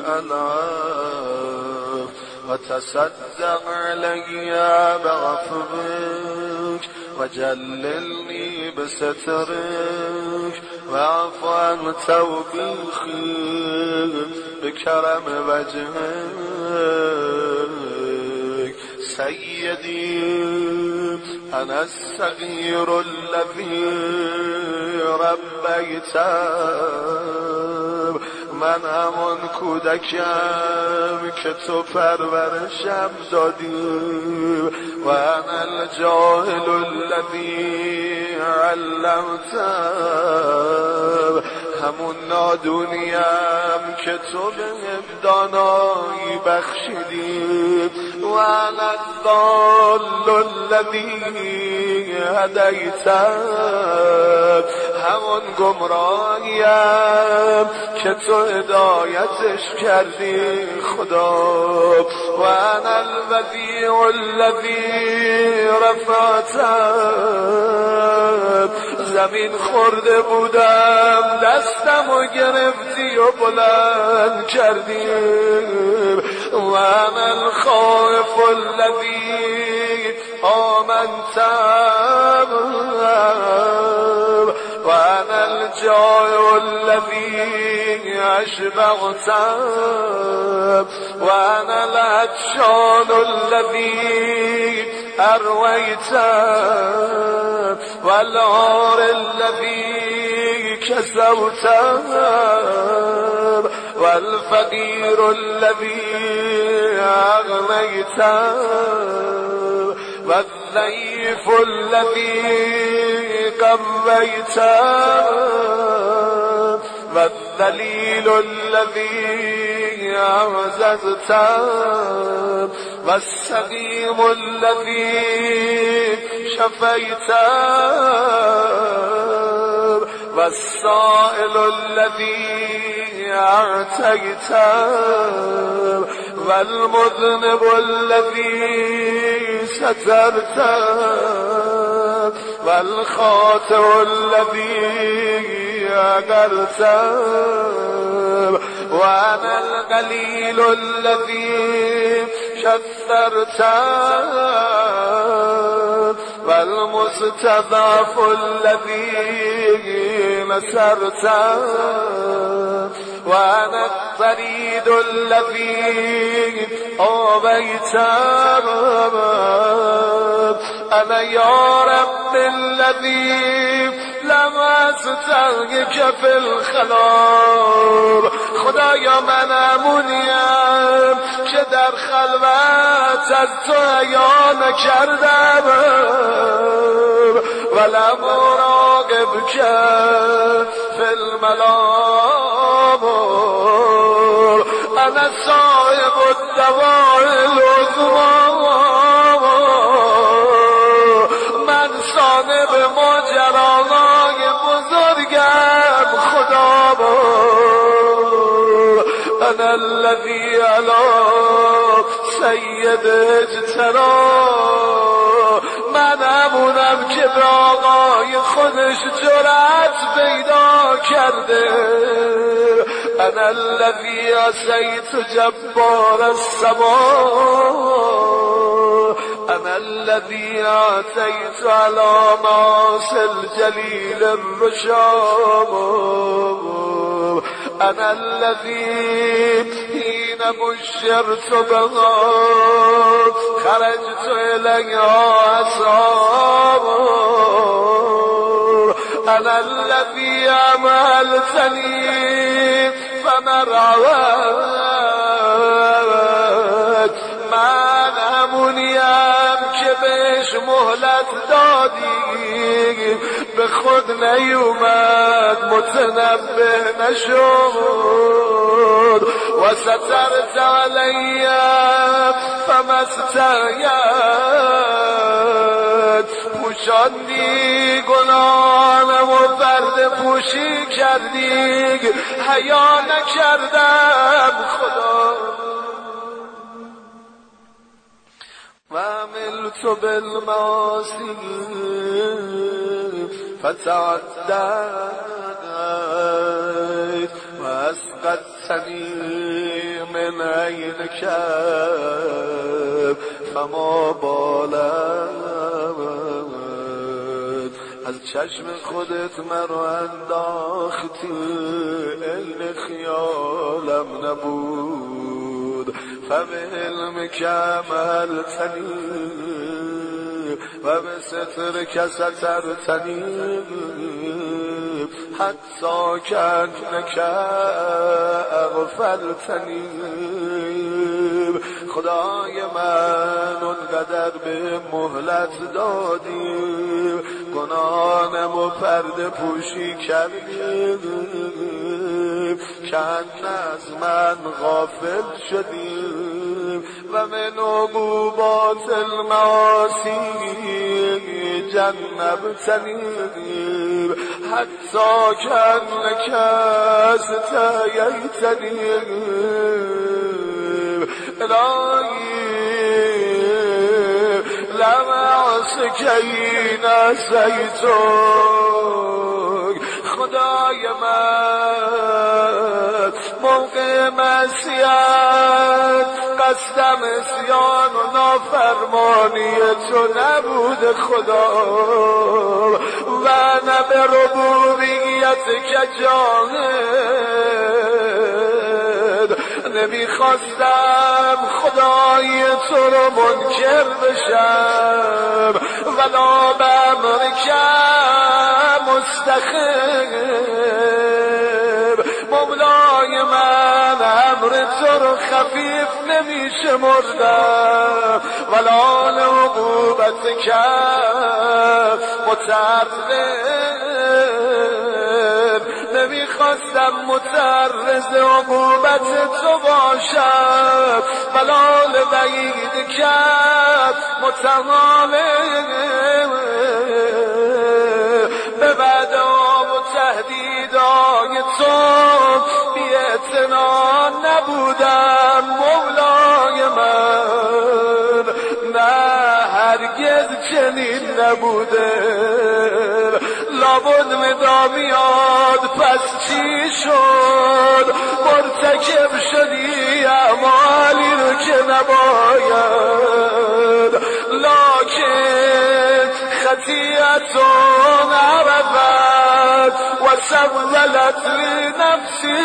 الف وتصدق علی بعفوك وجللني بسترك واعف عن توبیخی بکرم وجهك سیدی أنا الصغير الذي ربيتم من همون کودکم که تو پرورشم دادی و انا الجاهل الذي علمتم همون نادونیم که تو بهم دانایی بخشیدی و انا الضال الذی هدیتم همان گمراهیم که تو هدایتش کردی خدا. و انا الودیع الذی رفعتم، زمین خورده بودم دستمو گرفتی و بلند کردی. و انا الخائف الذی آمنتم و انا الجائع الذی اشبعتم و انا العطشان الذی ارویتم و العار الذی کسوتم و الفقیر الذی اغنیتم و الضعیف الذی قویتم و الذلیل الذی اعززتم و السقیم الذی شفیتم و السائل الذی اعطیتم و المذنب الذی سترتم و الخاطئ الذی غفرتم و انا القلیل الذی شثرتم و المستضعف الذی نصرتم و انا الطرید الذی آویتم. انا یا رب الذی لم استغرق فی الخلاب، خدایا من امونیم که در خلوت از تو عیان کردم ولم اراقب کرد فی الملام. انا صاحب الدواء العظما، من صاحب ماجراهای بزرگم خدا. انا الذی علی سید اجترا، من همونم که به آقای خودش جرأت پیدا کرده. انا الذی عصیت جبار السما، انا الذی عصیت علی معاصی الجلیل الرشام. انا الذی بشرت بها خرجت إليها أسرار. أنا الذي أمهلتني فمرعاك، من همونیم که بهش مهلت دادی به خود نیومد متنبه نشد. و سترت علی فما استحییت، پوشاندی گناهانم و پرده پوشی کردی، حیا نکردم خدا. و عملت بالمعاصی فتعدیت و اسقطتنی من عینک فما بالت، از چشم خودت مرا انداختی عین خیالم نبود. فبعلمک امهلتنی و به ستر کسترتنی حتی که عنک اغفلتنی. خدای من اونقدر به مهلت دادی، گناهانم و پرده پوشی کردی که از من غافل شدی. ومن عقوبات المعاصی جنبتنی حتی کنک استیتنی. الهی لما عسکین سیتوک، خدای من موقع مسیحت قصدم اسیان و نافرمانی تو نبود خدا و نه به ربوبیت که جاهد نمیخواستم خدای تو رو منکر بشم و لا به امرکم مستخب. مولای من امر تو رو خفیف نمیشه مردم و لا لعقوبت کم متعرض. نمیخواستم متعرض عقوبت تو باشم بلال وعید کرد متعامل به بعدام و تهدیدهای تو بی اعتنا نبودم. مولای من نه هرگز چنین نبوده، لابد مدامیاد پس چی شد مرتکب شدی اعمالی رو که نباید، لکن خطیتون عرفت و سولت لنفسی.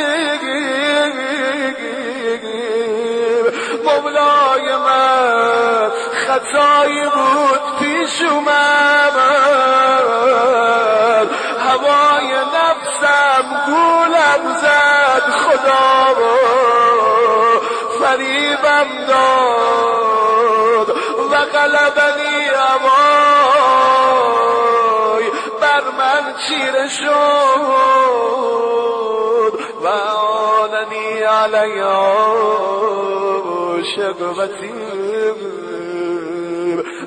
مولای من خطایی بود پیش اومد، هوای نفسم گولم زد، خدا رو فریبم داد و غلبنی هوای بر من چیره شد و آننی علی شقوتی.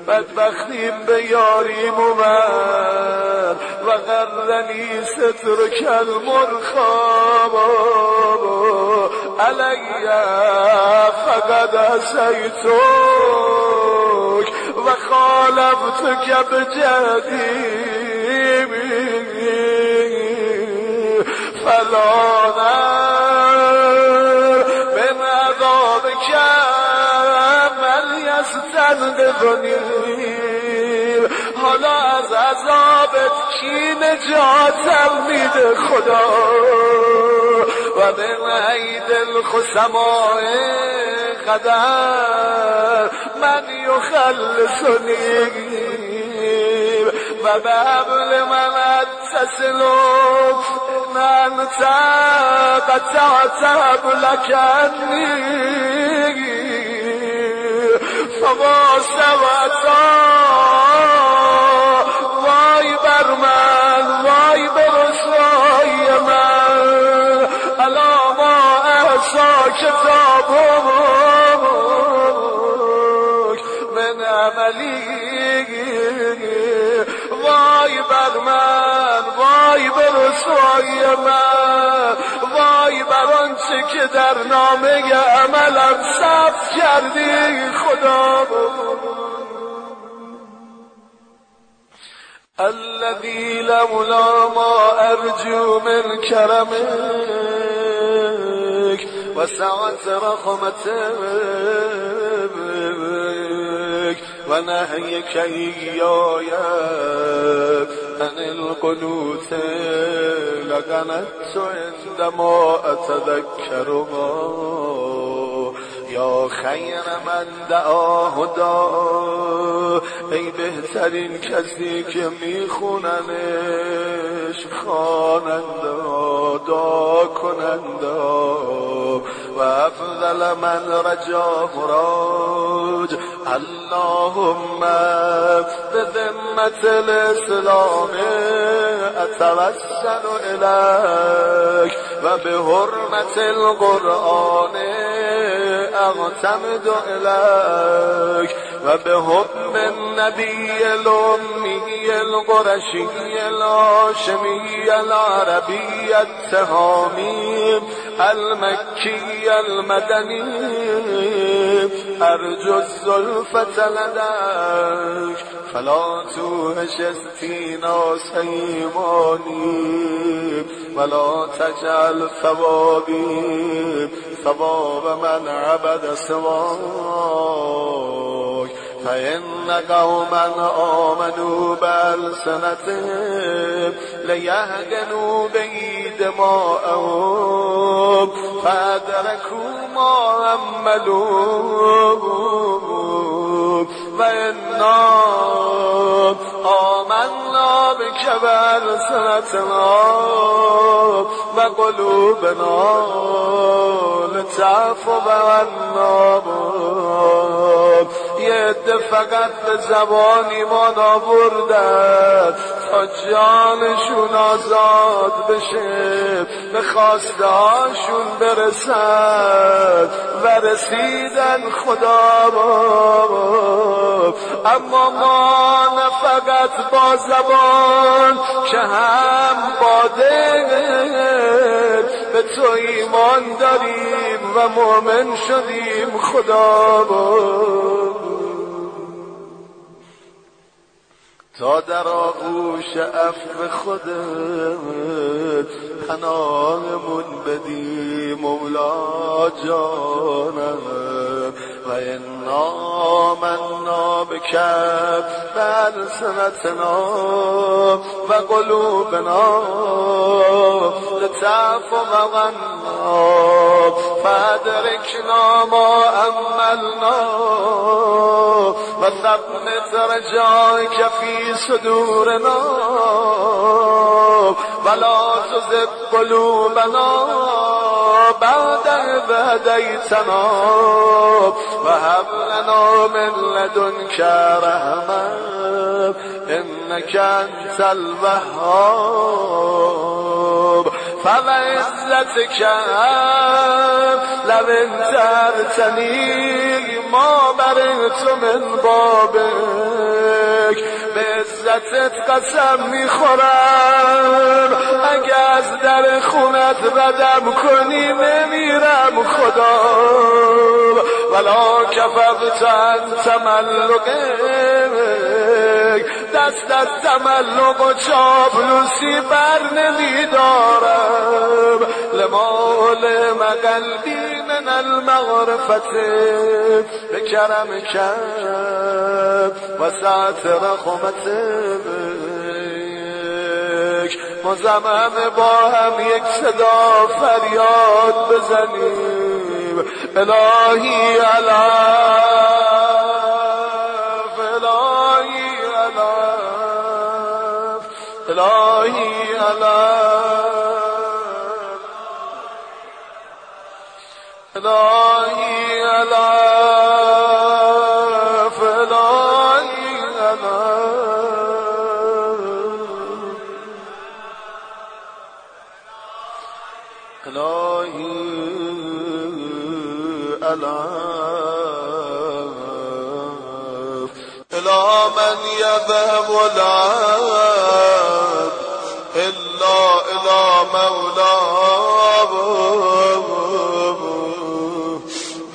بدبختیم به یاریم اومد و قرنی ستر کلمرخاب علیه فقد سیتوک و خالفت کب جدیمی فلانر به مدام حالا از عذابت کی نجاتم میده خدا و به معیدل خسمائه قدر من یخلصنیم و به حبل من تسلوف من تقطعت حبلکنیم فواسواتا. وای بر من، وای بر رسوای من، علاما احسا کتابک من عملی. وای بر من، وای بر رسوای من، وای بر آنچه که در نامه عملم ثبت کردی خدا. الذی لولا ما ارجو من کرمک و سعت رحمتک و نهیک ایای عن القنوت لکنت عندما اتذکر ما یا خیر من دعا هدا. ای بهترین کسی که میخوننش خواننده دعا کننده و افضل من رجا مراج. اللهم به ذمت الاسلام اتوسل الیک و به حرمت القرآن أعتمد إليك وبحب النبي الأمي القرشي الهاشمي العربي التهامي المكي المدني أرجو الزلفة لديك فلا توهش استينا سيماني ولا تجعل ثوابي ثواب من عبد سواك فإن قوما آمنوا بألسنتهم ليهدنوا به دماءهم فأدركوا ما عملوا فإنا آمنا بك بألسنتنا وقلوبنا لتعفو عنا یه عده فقط به زبان ایمان آوردن تا جانشون آزاد بشه به خواسته هاشون برسن و رسیدن خدا با. اما ما نه فقط با زبان که هم با دل به تو ایمان داریم و مؤمن شدیم خدا با. تا در آغوش عفو خودت پناهمون بدی مولا جانم و انا آمنا بک بألسنتنا و قلوبنا لتعفو عنا فأدرکنا ما عملنا و ثبت رجائک فی صدورنا ولا تزغ قلوبنا بعد إذ هديتنا وهب لنا من لدنك رحمة إنك أنت الوهاب فبعزتك لو انذرتني ما برئت من بابك عزتت قسم میخورم اگه از در خونت ردم کنی نمیرم خدا ولا کفقت عن تملقک دست از تملق و چاپلوسی بر نمیدارم لما علم قلبی من المغرفت بکرم کم و سعت رحمتک مزمم با هم یک صدا فریاد بزنیم الهی الف الهی الف الهی الف الهی الف الهی الهی الف الا من یذهب العبد الا الی مولاه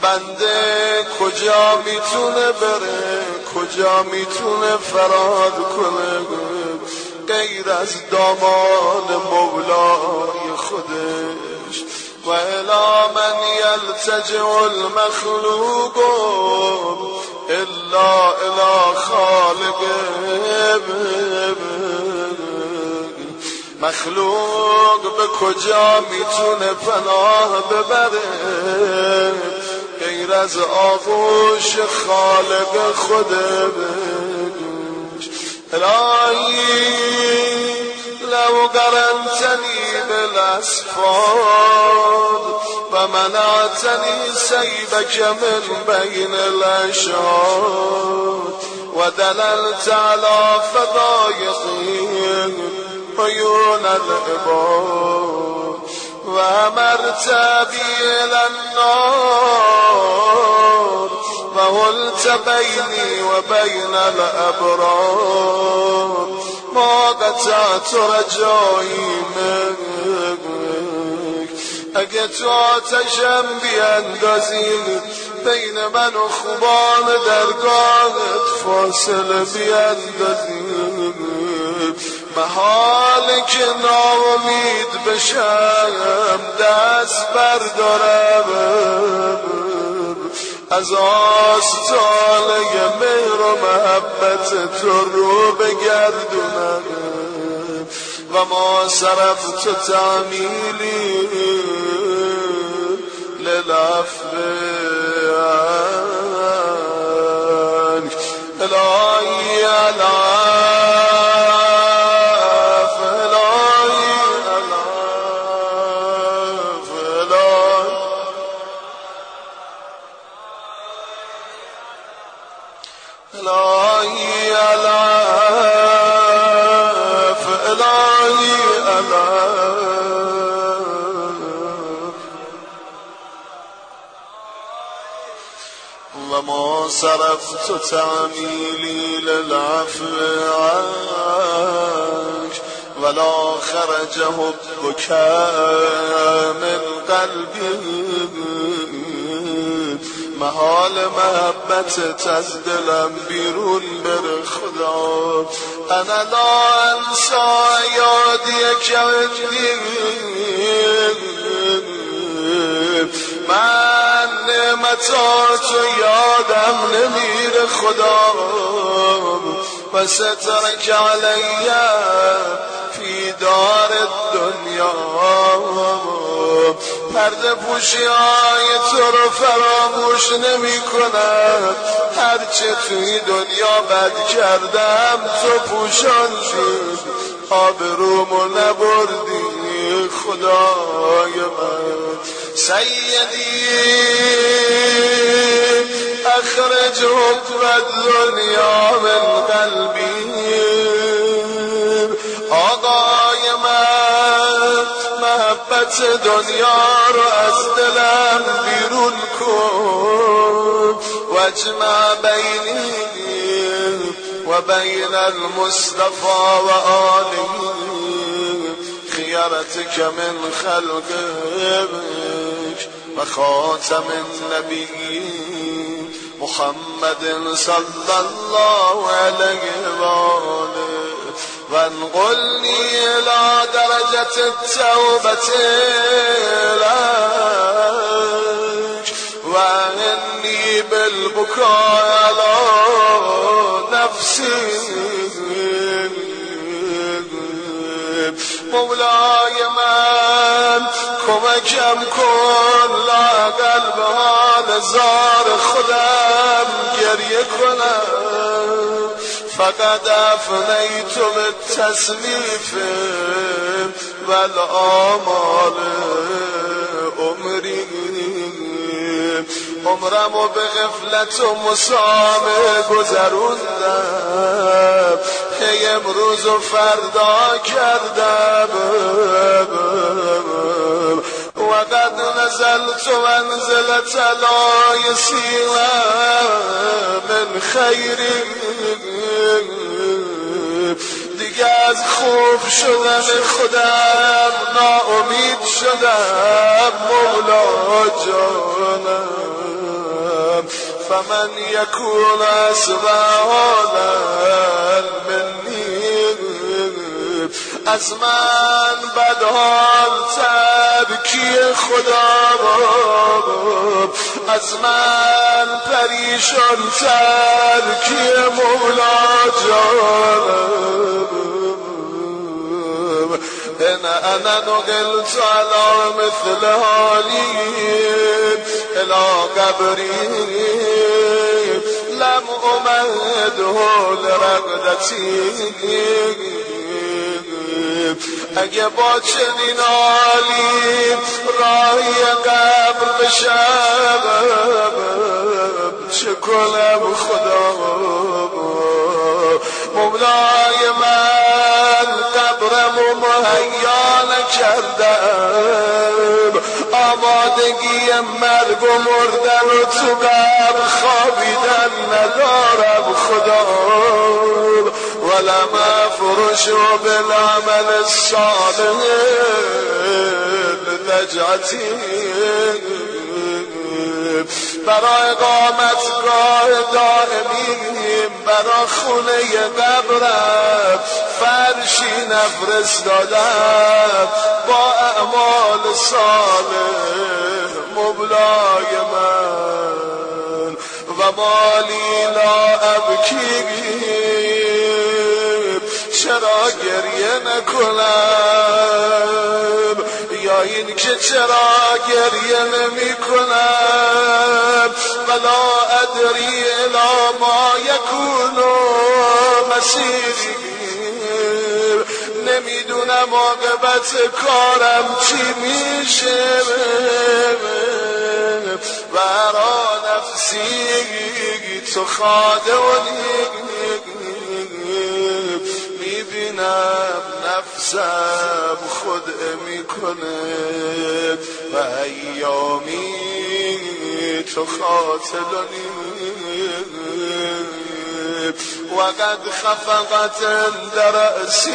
بنده کجا میتونه بره کجا میتونه فرار کنه غیر از دامان مولای خودش و الی من یلتجئ المخلوق الا الی خالقه مخلوق به کجا میتونه پناه ببره غیر از آغوش خالق خودش الهی لو قرنتني بالأسفار ومنعتني سيبك من بين الأشعار ودللت على فضايق عيون العباد و مرتبی للنار و هلت بینی و بین الابرار ما قطعت رجایی منک. اگه تو آتشم بیندازی بین من و خوبان درگاهت فاصله بیندازی، محال که ناامید بشم دست بردارم از آستانه مهر و محبت تو رو بگردونم و ما صرف تو تعمیلی للعفوانک. الهی صرفت تعمیلی للعفو عنك ولا خرج حبك من قلبي، محال محبتت از دلم بیرون بره خدا. انا لا انسى یادیک من نعمتات تو یادم نمیره خدا، و سترک علی فی دار دنیا، پرده پوشی های تو رو فراموش نمی کنم، هرچه توی دنیا بد کردم تو پوشان شد، آبرومو نبردی خدای من. سیدی اخرج حکم دنیا من قلبی، آقای من محبت دنیا رو از دلم بیرون کن و اجمع بینی و بین المصطفى و آله خیارتك من خلقك و خاتم النبی محمد صلی الله علیه و آله و انقلنی الى درجة التوبة لك و انی بالبكاء على نفسی. مولای من کمکم کن لااقل به حال زار خودم گریه کنم، فقد افنیت بالتصنیف و الآمال عمری، عمرمو به غفلت و مسامه گذروندم، هی امروز و فردا کردم و قد نزلت و انزلت علای سیمم من خیری، دیگه از خوب شدن خودم ناامید شدم مولا جانم. فمن يكون أسبعانا مني از من بدحال تبکی خدا را، از من پریشان ترکی مولا جانم. انا نقلت على مثل حالي الى قبري لم امده لرقدتي، اگه با چنین حالی راهی قبر بشم چه کنم خدا؟ مولای من قبر صبرم و مهیا نکردم، آمادگی مرگ و مردن و تو قبر خوابیدن ندارم خدا. ولما فرش و بالعمل الصالح نجعتی، برای اقامتگاه دائمیم، برای خونه قبرم فرشی نفرستادم با اعمال صالح مبلای من. و مالی لا ابکیگیم، چرا گریه نکنم؟ یا این که چرا گریه نمی کنم؟ ولا ادری الی ما یکون مسیر، نمیدونم عاقبت کارم چی میشه. و هر نفسی تو خادونی، میبینم نفسم خدعه میکنه و ایامی تو خاطلنی. و قد خفقت در رأسی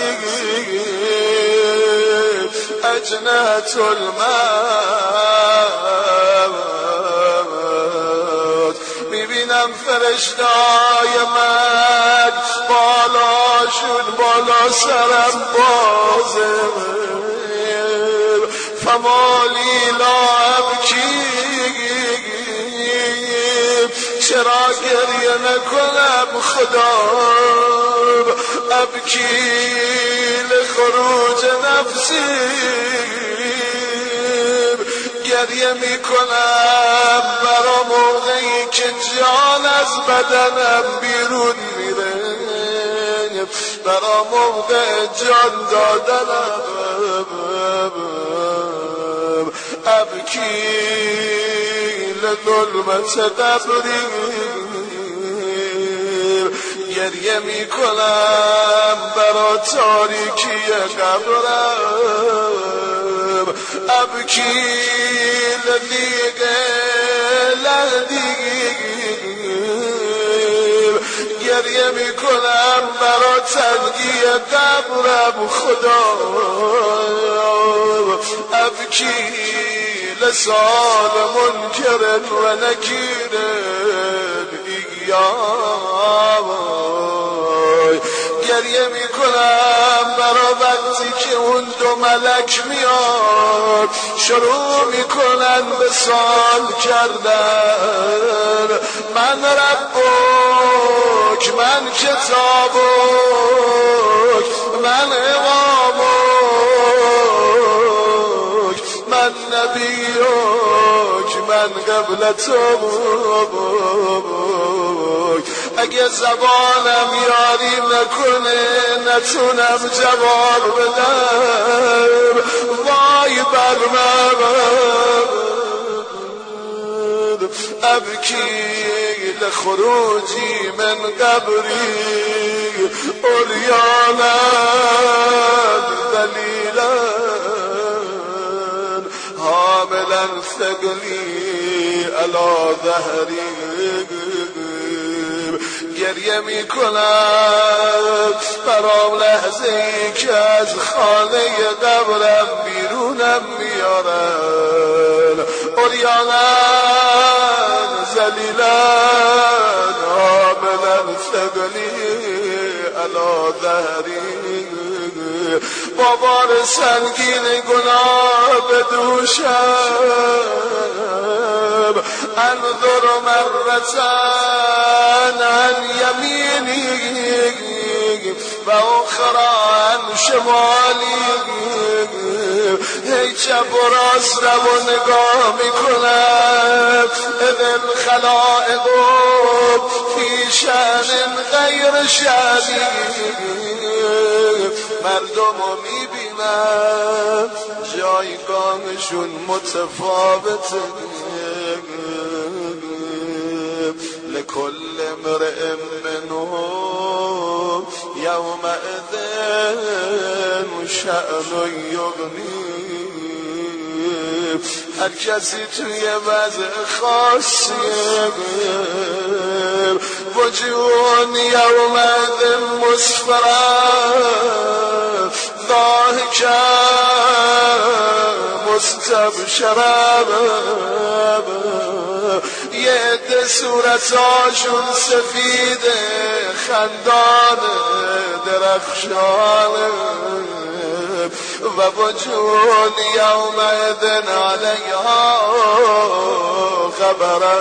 اجنحة الموت، میبینم فرشته‌های مرگ بالاشون بالا سرم بازه. فمالی لا ابکی، چرا گریه نکنم خدا؟ ابکی لخروج نفسیم، گریه میکنم برا موقعی که جان از بدنم بیرون میره، برا موقع جان دادنم ابکی لظلمت قبریم، گریه میکنم برا تاریکی قبرم. ابکی لذیقه لذیقیم، گریه میکنم برا تنگی قبرم خدا. ابکی لسان منکر و نکیر ایای، گریه میکنم برا وقتی که اون دو ملک میاد شروع میکنن به سال کردن، من ربک، من کتابک، من امامک، من نبی، من قبل تو. اگه زبانم یاری نکنه، نتونم جواب بدم، وای بر من. ابکی لخروجی من قبری، عریانا دلیلا حاملا ثقلی علی ظهری، گریه میکنم برام لحظه که از خانه قبرم بیرونم میارن، عریانا ذلیلا حاملا ثقلی علی ظهری، بابار سنگین گناه به دوشم. انظر مرتن عن یمینی و اخرى عن شمالی، هی چپ و راست رو نگاه میکنم. اذا الخلائق فی شأن غیر شأنی، مردم رو میبینم جایگاهشون متفاوته. لکل امرئ منهم یومئذ شأن یغنی. هر کسی توی وضع خاصی وجوه یومئذ مسفره ضاحکه مستبشره. یه عده صورتاشون سفیده خندانه درخشانه و وجوه یومئذ علیها خبره.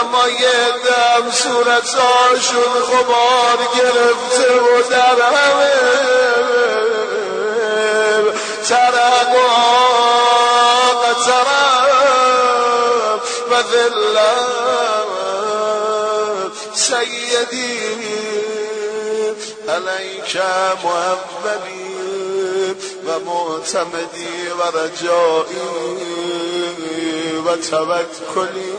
اما یه عده صورتاشون غبار گرفته و در همه ترقا قطرم و ذلم. سیدی علیک موکلی و معتمدی و رجایی و توکلی.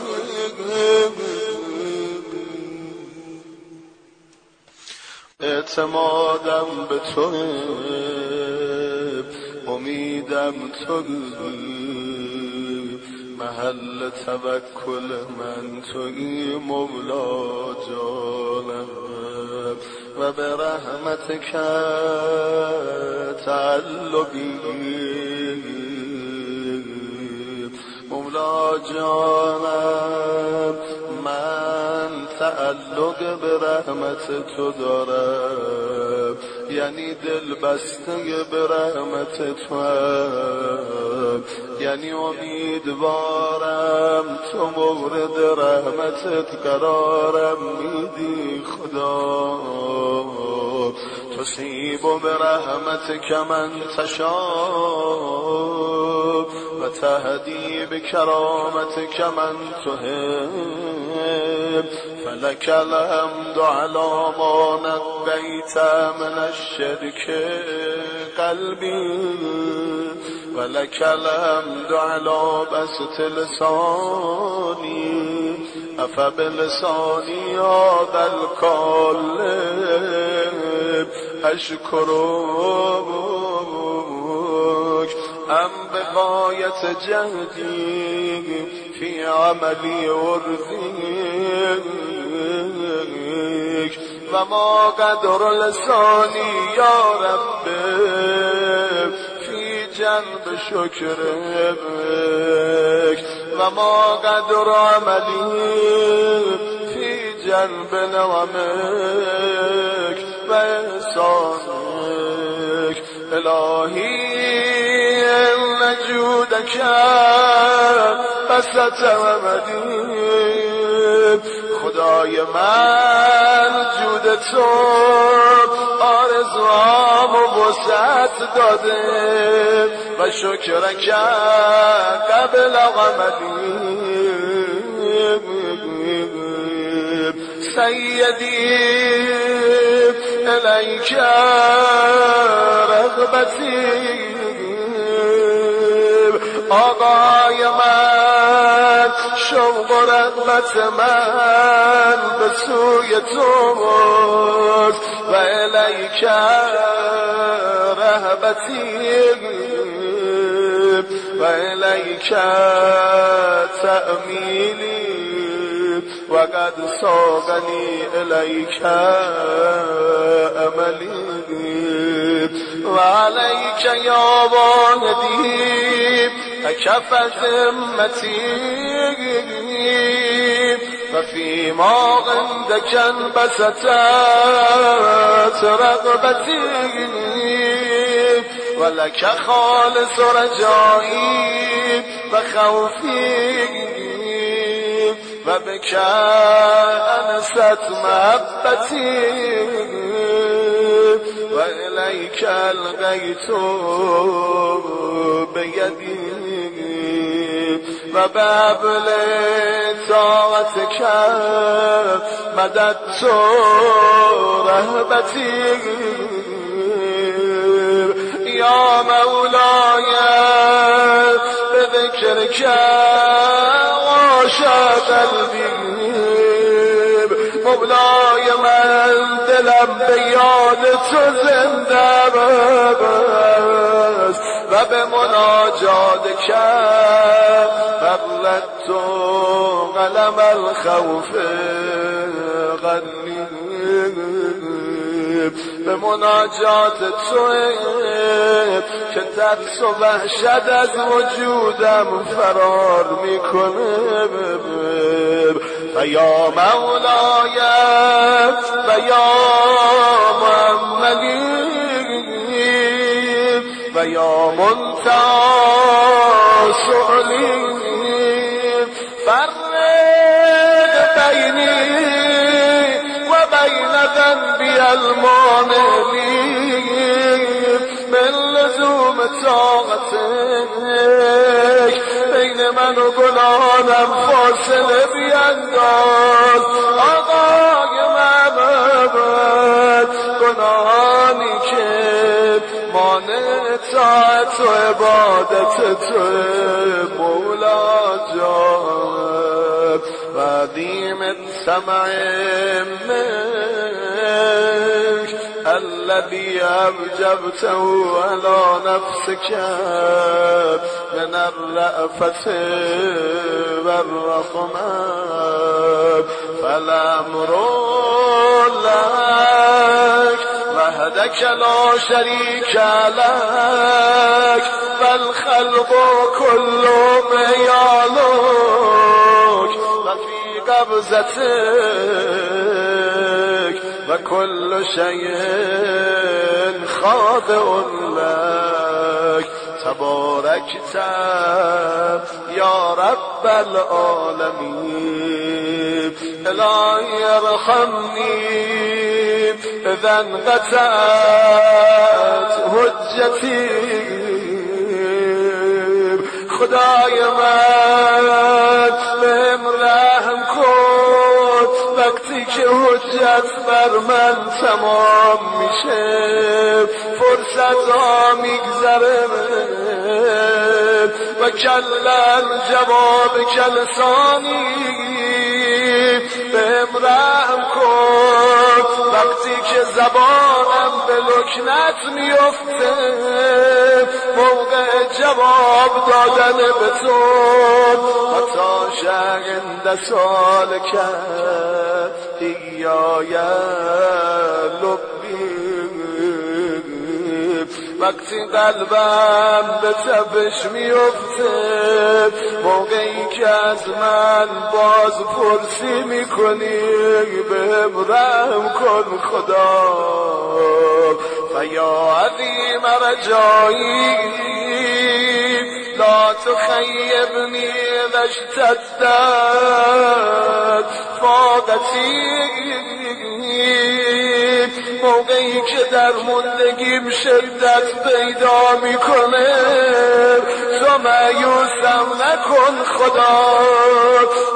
اعتمادم به تو، امیدم تو، محل توکل من توی مولا جانم. و به رحمت که تعلقی مولا جانم. من تعلق به رحمت تو دارم، یعنی دل بسته به رحمت تو، یعنی امیدوارم تو مورد رحمتت قرارم میدی خدا. تصیب به رحمتک من تشاء و تهدی به کرامتک من تحب. فلک الحمد علی ما نقیت من الشرک قلبی و لک الحمد علی بسط لسانی افبلسانی هذا الکلم اشکرک ام بغایت جهدی فی عملی ارضیک و ما قدر لسانی یا رب فی جنب شکرک و ما قدر عملی فی جنب نعمک و احسانک. الهی نجودک بسط ممدی. خدای من جود تو آرزوام و وسعت داده و شکرک قبل غمدی. سیدی الیک رغبتی. آقای من شوق و رغبت من به سوی توست و الیک رهبتی و الیک تأمیلی و قد ساقنی الیک املی و علیک یا واهدی اکف ذمتی و فی ما عندک بسطت رغبتی و لک خالص رجایی و خوفی و بک انست محبتی و الیک القیت بیدی و به حبل طاعتک مدد تو رهبتی. یا مولای به ذکرک عاش قلبی مولای من دلم به یاد تو زنده بست و به مناجات کرد قبلت تو قلم الخوف قریب به مناجات تو که ترس و وحشت از وجودم فرار میکنه و یا مولای و یا محمدی و یا منتهی شعلی فرق بینی و بین ذنبی المانعی طاقتک بین من و گناهانم فاصله بینداز آقای محمد گناهانی که مانع طاعت و عبادت تو مولا جان قدیم سمع الذي أوجبته على نفسك من الرأفة والرحمة فالأمر لك وحدك لا شريك لك فالخلق كلهم يعلوك وفي قبضتك وكل شيء خاضع لك تباركت يا رب العالمين إلهي ارحمني إذا انقطعت حجتي خدای من بهم رحم کن وقتی که حجت بر من تمام میشه فرصت ها میگذره و کلم جواب کلسانی بهم رحم کن وقتی که زبانم به لکنت میفته موقع جواب دادن به تو حتا شهرنده سال کرد ایای لبی وقتی قلبم به تپش میفته موقعی که از من باز پرسی میکنی بهم رحم کن خدا فیا عظیم رجایی لا تخیبنی و اشتدت فاقتی موقعی که در مندگیم شدت پیدا میکنه تو مایوسم نکن خدا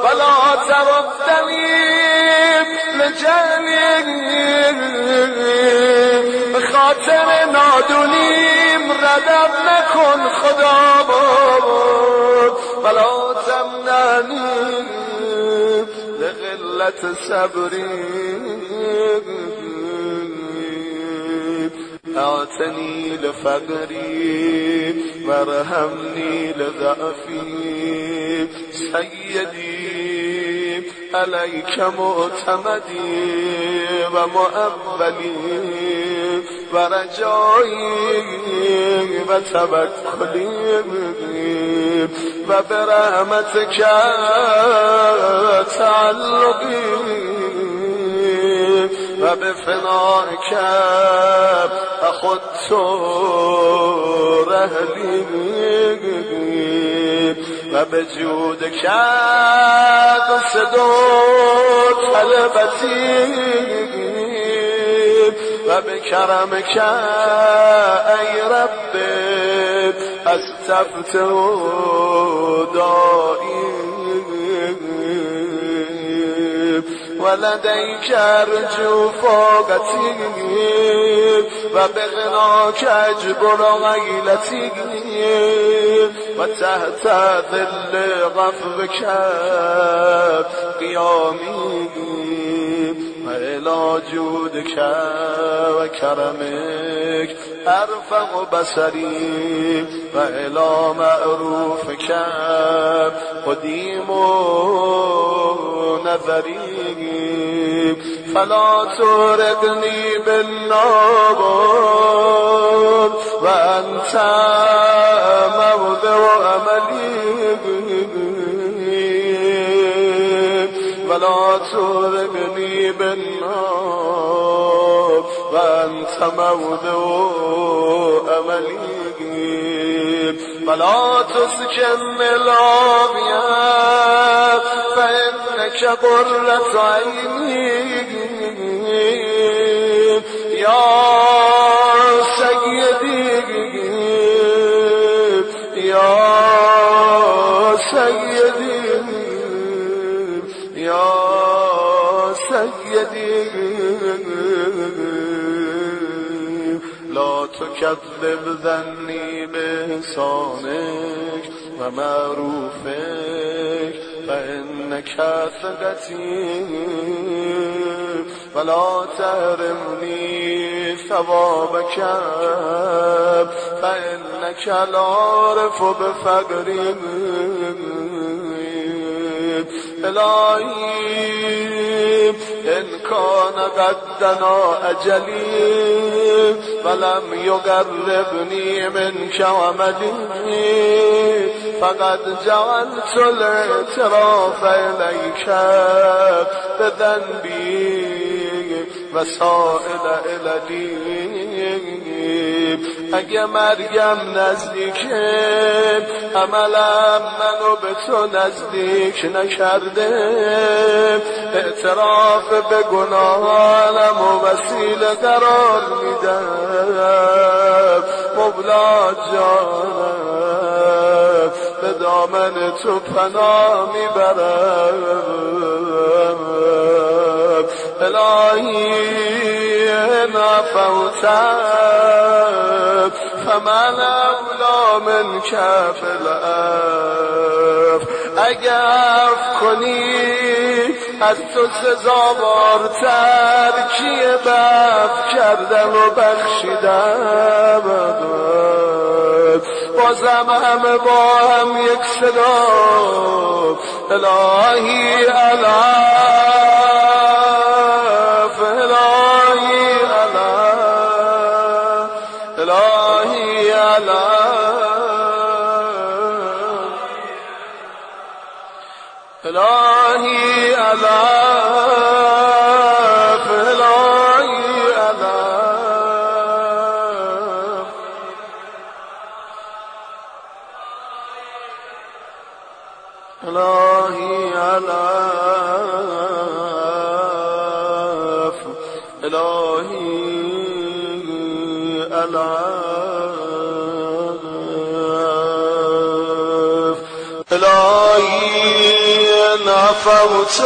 ولا تردنی لجنی به خاطر نادونیم ردم نکن خدا ولا تمننی لقلت صبری اعتني لفقري وارحمني لضعفي سيدي عليك معتمدي ومؤولي ورجائي وتوكلي وبرحمتك تعلقي و به فنای کب خود تو رهلی و به جود کب صدا طلبتی و به کرم کب ای رب از تفت و دائی ولدیک ارجو فاقتی و به غناک اجبر غیلتی و تحت ظل غفوک قیامی وإلى جودك وكرمك أرفع بصري وإلى معروفك قديم نظري فلا تورقني بالنار وأنت موضع أملي ولا تورقني بالنار وأنت موضع أملي ولا تسكن العمي فإنك قرة عيني يا سيدي يا سيدي يا سيدي لا تكذب ظني بإحسانك ومعروفك فإنك ثقتي ولا تحرمني ثوابك فإنك العارف بفقري إلهي إن كان قدنا أجلي فلم يقربني منك أملي فقد جعلت الاعتراف إليك بذنبي وسائل إلى دي اگه مرگم نزدیکه عملم منو به تو نزدیک نکرده اعتراف به گناهانم و وسیله قرار میدم مولا جانم به دامن تو پناه میبرم الهی نفوتم فمن اولا من کفل اف اگه اف کنی از تو سزاوارتر کیه بف کردم و بخشیدم بازم همه با هم یک صدا الهی الاف الهی الهی الاف الهی الاف الهی الاف الهی الاف الهی الاف الهی نفوت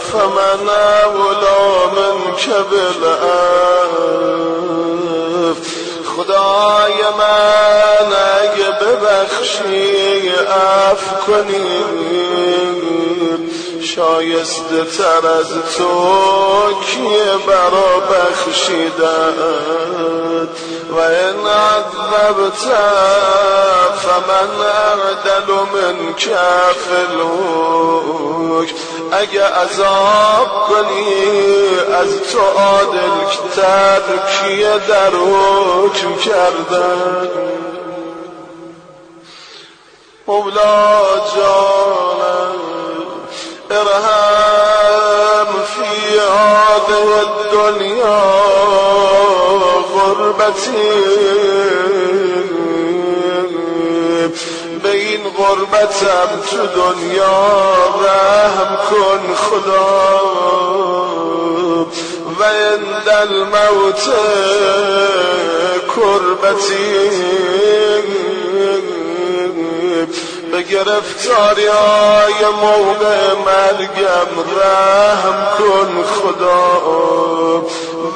فمن اولا من کبل اف خدای من اگه ببخشی عفو کنی شایسته تر از تو کیه برا بخشیدن و این عذبت فمن اعدل من کفلوک اگه عذاب کنی از تو عادل‌تر کیه در حکم کردن مولا جانم ارحم في هذه الدنيا غربتي بين غربتم تو دنيا رحم كن خدا وعند الموت كربتي به گرفتاری های موقع مرگم رحم کن خدا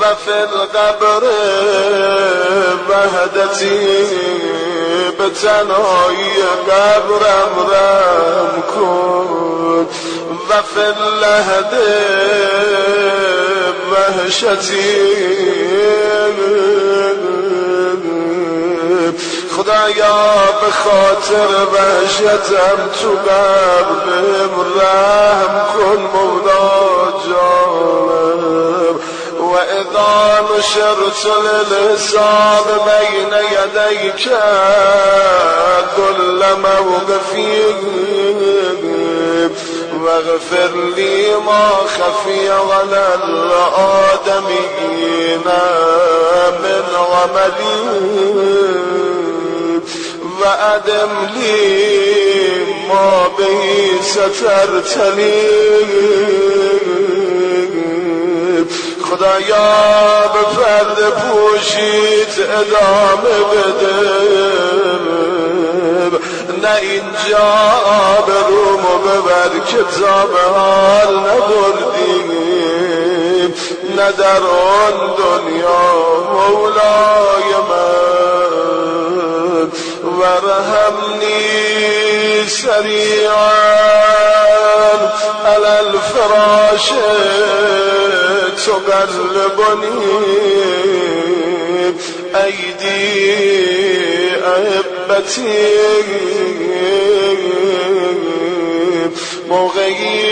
و فی القبر وحدتی به تنهایی قبرم رحم کن و وفي اللهد خدایا به خاطر وحشتم تو قبرم رحم کن مولا جانم و اذا نشرت للحساب بین یدیک کل موقفی واغفر لي ما خفي على الآدميين من عملي وأدم لي ما به سترت لي خدایا به پرده پوشیت ادامه بده نه اینجا آبرومو ببر که تا به حال نبردیم نه در آن دنیا مولای من وارحمنی سریعا علی الفراش تقلبنی ایدی احبتی موقعی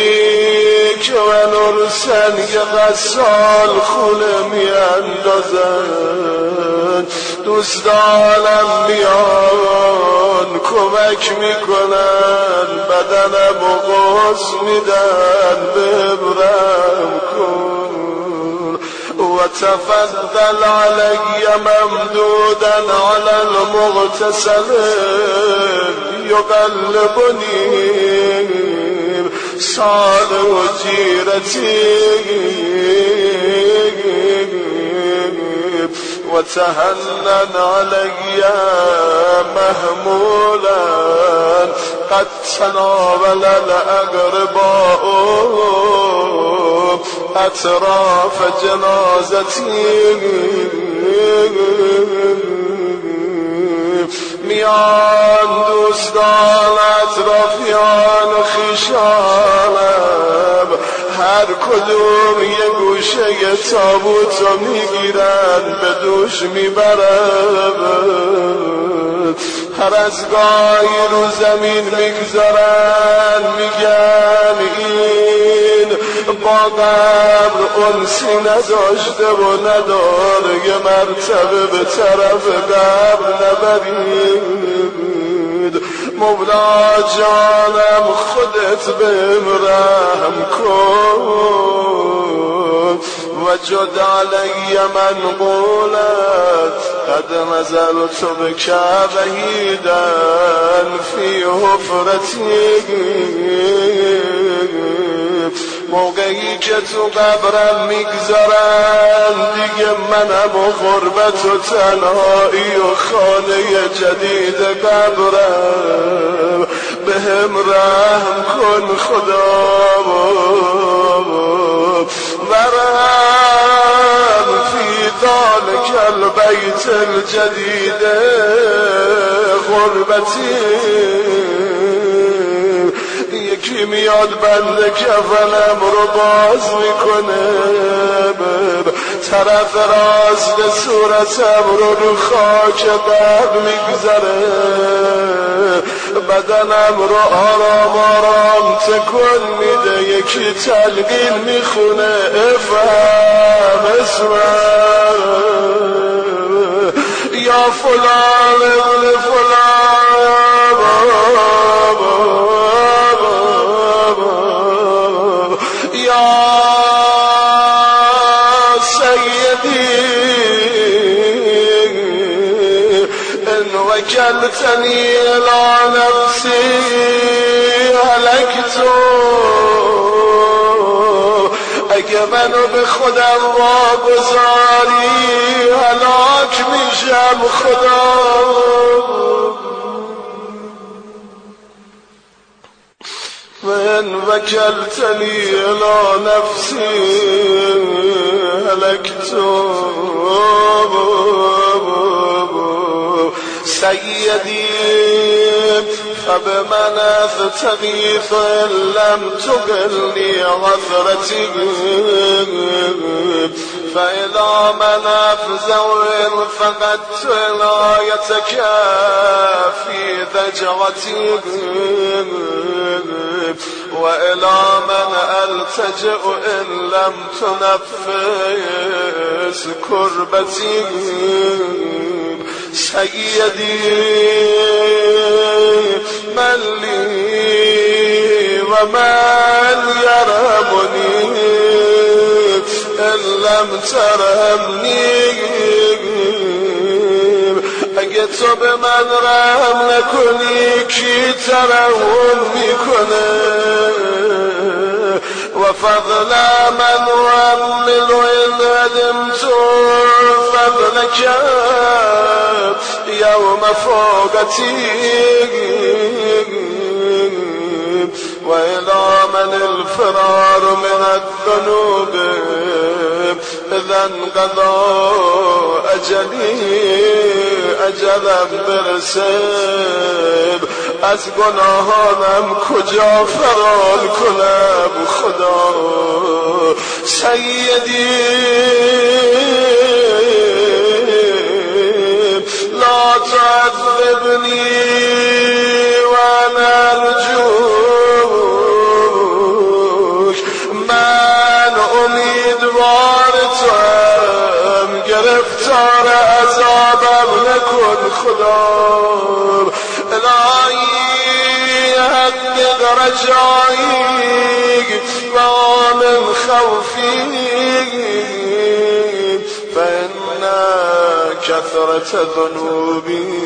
که من ارسن یه غسال خوله می اندازن دوستانم میان کمک میکنن بدنم و غص میدن ببرم کن وتفضل علي ممدودا على المغتسل يقلبني صال وجيرتي وتهنن علي مهمولا قد تناول الأقرباء اطراف جنازتی میان دوستان اطرافیان و خیشانم هر کدوم یه گوشه تابوت رو میگیرن به دوش میبرن هر از گاهی رو زمین میگذارن میگن این با قبر انسی نداشته و نداره یه مرتبه به طرف قبر نبرید مولا جانم خودت بهم رحم کن وجد علی من قولت قد نزلت بک وحیدا فی حفرتی موقعی که تو قبرم میگذارن دیگه منم و غربت و تنهایی و خانه جدید قبرم بهم رحم کن خدا ورحم فی ذلک البیت الجدید غربتی یکی میاد بند کفنم رو باز میکنه طرف راست صورتم رو خاک قبر میگذره بدنم رو آرام آرام تکون میده یکی تلقین میخونه افهم اسمم یا فلان ابن فلان جلتني إلى نفسي هلكت اگه منو به خودم واگذاری هلاک میشم خدا من وکلتني إلى نفسي هلكت سیدی لقب من أفتقي فلم تقلني غفرتي فإذا من أفزور فقدت ولايتك في ذجرتي وإلى من ألتجئ إن لم تنفس كربتي سيدي من لي ومن يرهبني إن لم ترهبني اگه تو به من رحم نکنی کی ترحم میکنه و فضل من رمل إن هدمت فضلك يوم فوقتي وإلى من الفرار من الذنوب إذا انقضى أجلي أجلم برسب از گناهانم کجا فرار کنم خدا سیدی لا تعذبنی و نرجوک من امیدوار توام گرفتار عذابم نکن خدا الهی حق رجایی و من خوفی كثرة ذنوبي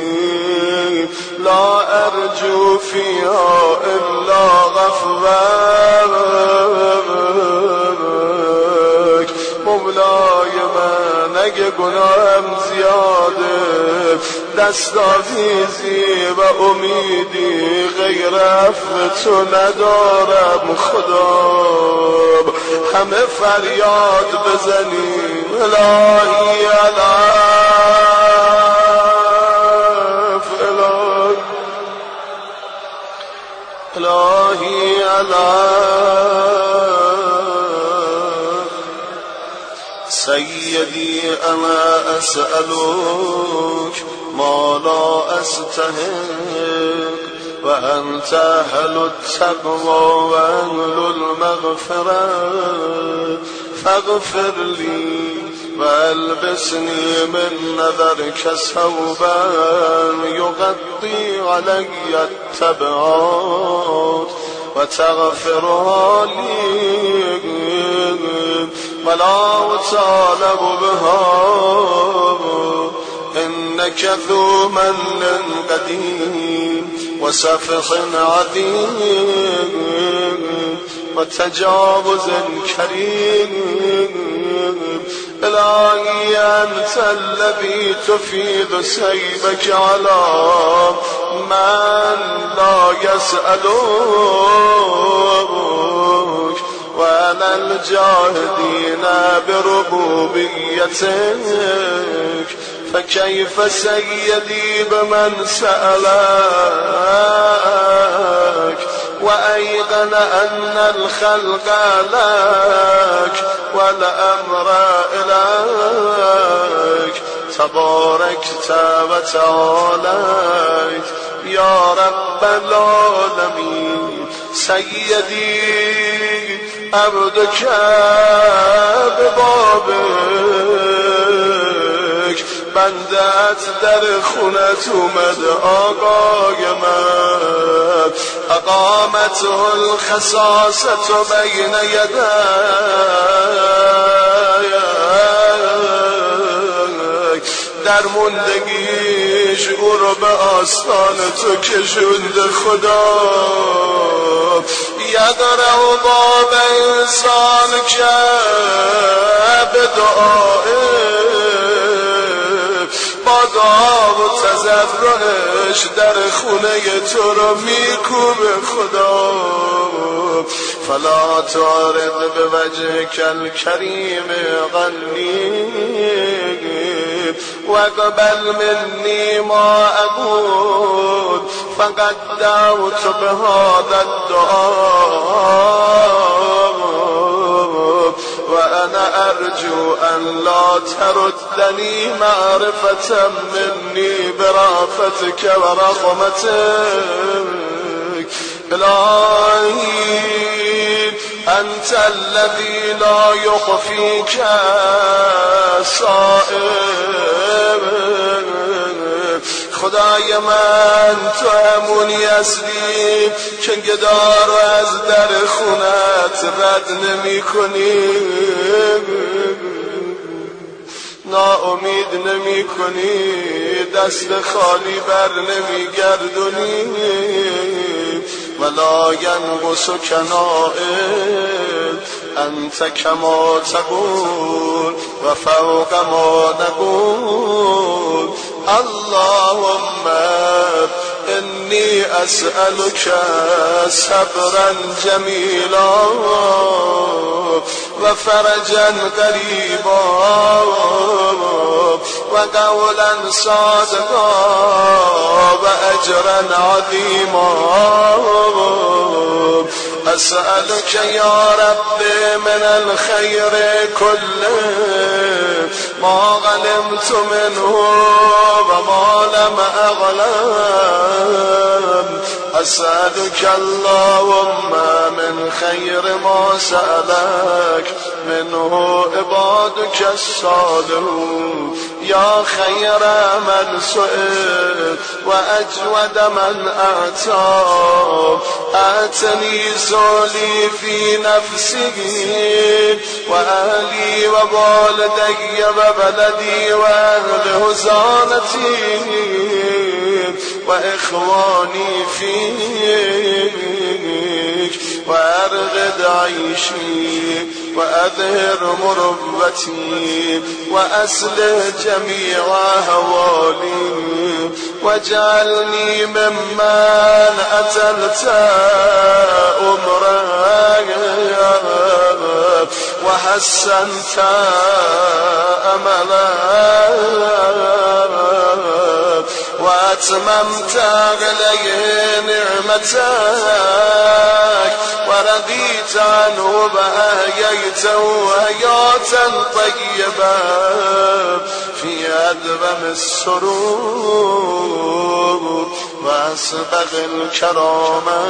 لا أرجو فيها إلا غفرك مولاي من اگه گناهم زیاده دست عزیزی و امیدی غیر عفو تو ندارم خدا همه فریاد بزنیم الهی العف الهی العف سیدی انا اسألوک ما لا استحق وأنت أهل التقوى وأهل المغفرة فاغفر لي وألبسني من نذرك ثوبا يغطي علي التبعات وتغفرها لي ولا أطالب بها إنك ذو من قدير وسفح عظيم وتجاوز كريم إلهي أنت الذي تفيض سيبك على من لا يسألك وأنا الجاهدين بربوبيتك فكيف سيدي بمن سألك وأيقن أن الخلق لك والأمر إليك تباركت وتعاليت يا رب العالمين سيدي عبدك ببابك بندت در خونت اومد آقای من اقامت الخصاصت بین یدک در مندگیش او رو به آستان تو کشوند خدا یدره و باب انسان که به دعایه با دعا و تزرعش در خونه تو رو میکوبه خدا فلا تعرض به وجه کل کریم غنی و قبل منی ما اقول فقد دعوت به هذا الدعاء وأنا أرجو أن لا تردني معرفة مني برأفتك ورحمتك. إلهي أنت الذي لا يخفيك سائر. خدای من تو همونی اصلی که گدا رو از در خونت رد نمی کنی، ناامید نمی کنی، دست خالی بر نمی گردونی. ولا ینقص کنائک انت کما تقول و فوق ما نقول. اللهم إني أسألك صبرا جميلا وفرجا قريبا وقولا صادقا وأجرا عظيما. أسألك يا رب من الخير كله ما غلمت منه وما لم أغلم. أسألك اللهم من خير ما سألك منه عبادك الصالحون يا خير من سئل وأجود من أعطى. آتني زولي في نفسي وأهلي ووالدي وبلدي وأهل هزانتي وإخواني فيك وأرغد عيشي وأظهر مربتي وأصلح جميع أهوالي واجعلني ممن أطلت عمرك وحسنت أملك وأتممت عليه نعمتك ورضيت عنه بأهيته حياة طيبة في أدوم السرور وأسبغ الكرامة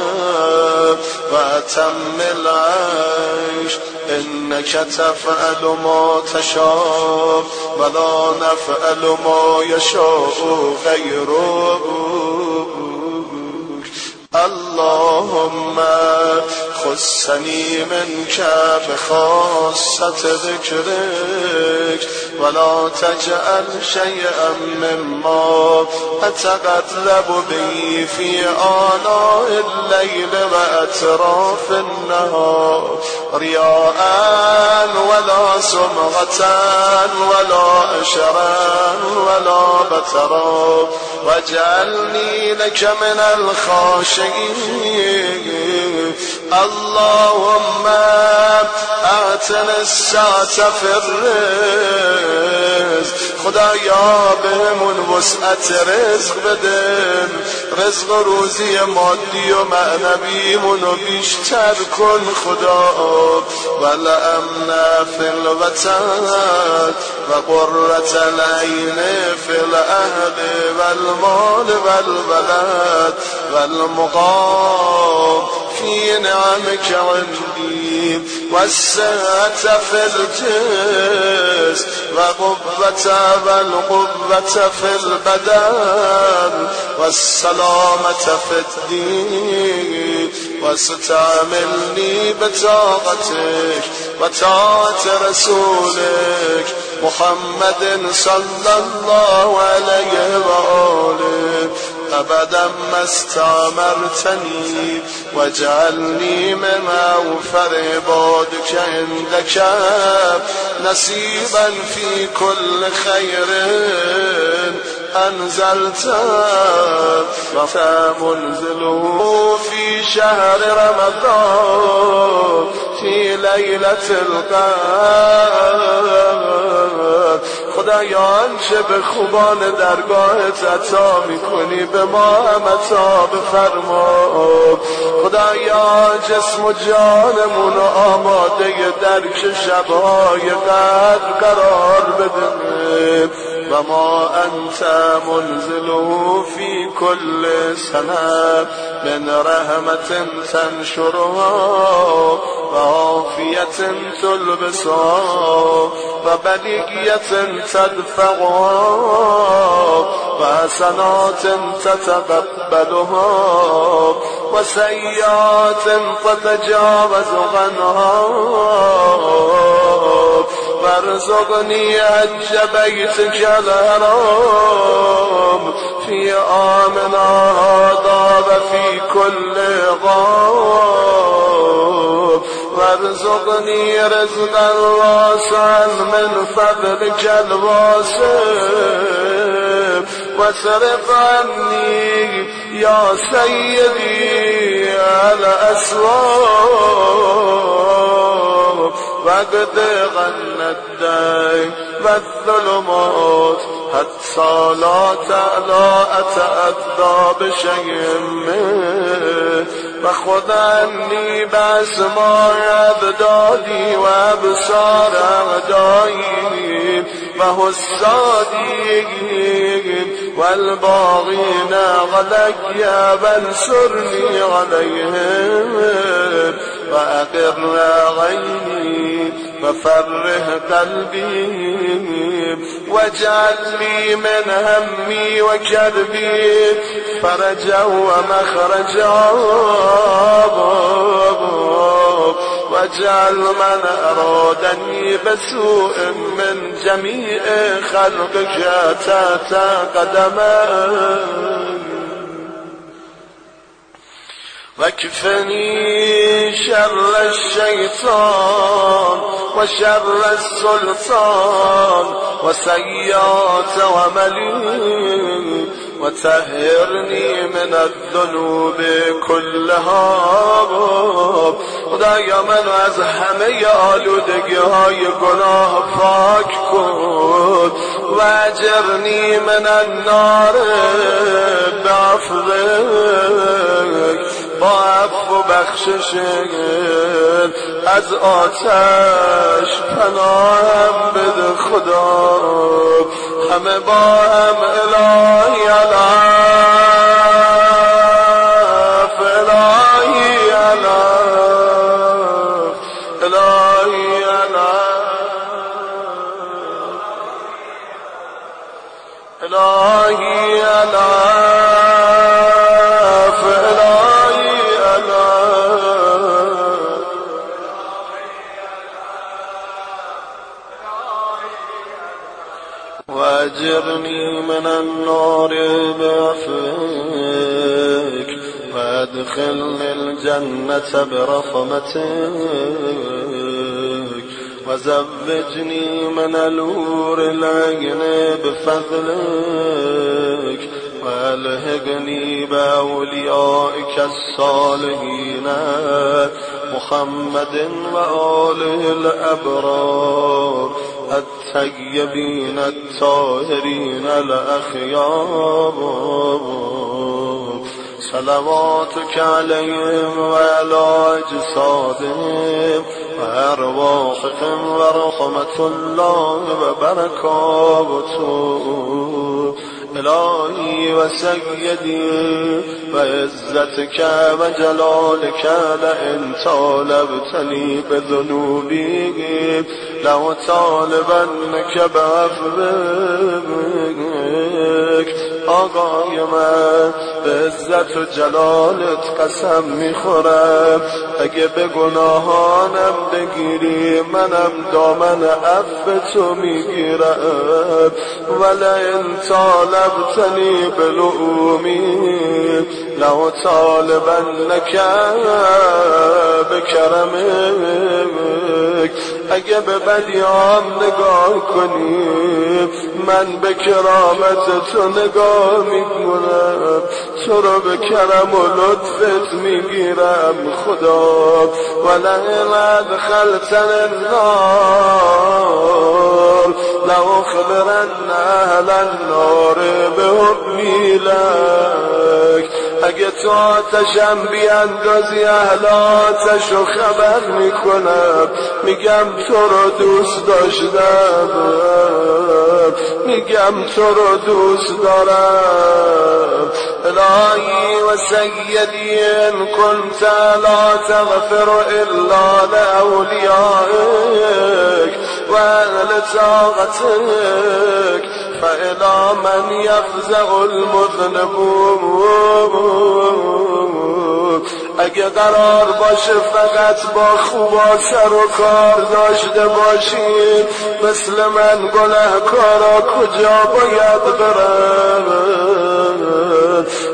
وأتم العيش. إنك تفعل ما تشاء ولا نفعل ما يشاء غيرك. اللهم خصني منك بخاصة ذكرك ولا تجعل شيئا مما أتقرب به في آناء الليل وأطراف النهار رياء ولا سمعة ولا أشرا ولا بترا. واجعلني لك من الخاشعين. اللهم اعتنا السعة في الرزق. خدایا بهمون وسعت رزق بدن، رزق و روزی مادی و معنویمون رو بیشتر کن خدا. والامن فی الوطن و قرة العین فی الاهل والمال والولد والمقام في نعمك عندي والسعة في الجسم وقوة والقوة في البدن والسلامة في الدين. واستعملني بطاعتك وطاعة رسولك محمد صلى الله عليه وآله أبدا ما استعمرتني واجعلني من أوفر عبادك عندك نصيبا في كل خير أنزلته وتنزله في شهر رمضان في ليلة القدر. خدایان چه به خوبان درگاهت عطا میکنی به ما هم عطا بفرما. خدایا جسم و جانمون و آماده درک شبهای قدر قرار بده و ما انت منزله فی کل سنه من رحمت تنشرها و عافیت تلبسها و بلیگیت تدفقها و حسنات تتقبلها و سیئات تتجاوز عنها وارزقني حج بيتك الحرام في عامنا هذا وفي كل غاب وارزقني رزقا واسعا من فضلك الواسع واصرف عني يا سيدي على الاسواب واقضي عنا الدين والظلمات حتى لا أتأذى بشيء منه وخذ عني بأسماع أبدادي وأبصار أعدائي وحسادي والباغين علي وانصرني عليهم وأقر عيني وفرح قلبي واجعل لي من همي وكربي فرجا ومخرجا واجعل من أرادني بسوء من جميع خلقك تحت قدمي واكفني شر الشيطان وشر السلطان وسيئات عملي وطهرني من الذنوب كلها. خدایا منو از همه آلودگی های گناه پاک کن و اجرنی من النار بعفوك با عفو و بخشش از آتش پناهم بده. خدا همه با هم الهی الف الهی الف الهی الف الهی الف واجرني من النار بعفوك وادخلني الجنة برحمتك وزوجني من الحور العين بفضلك والهقني بأوليائك الصالحين محمد وآله الأبرار الطيبين الطاهرين الأخيار صلواتك عليهم وعلى أجسادهم وأرواحهم ورحمة الله وبركاته إلهي وسيدي وعزتك وجلالك لئن طالبتني بذنوبي لأطالبنك بعفوك. آقای من به عزت و جلالت قسم میخورم اگه به گناهانم بگیری منم دامن عفو تو میگیرم ولئن طالبتنی بلعومی لأطالبنك بکرمک. اگه به بدیام نگاه کنی من به کرامت تو نگاه میکنم تو رو به کرم و لطفت میگیرم. خدا ولئن أدخلتني النار لأخبرن آتشم بی اندازی اهل آتش رو خبر میکنم، میگم تو رو دوست داشتم، میگم تو رو دوست دارم. الهی و سیدی ان کنت لا تغفر الا لأولیائک و اهل طاعتک فإلى من يفزع المذنبون. اگه قرار باشه فقط با خوبا سر و کار داشته باشید، مثل من گناهکارا کجا باید برم؟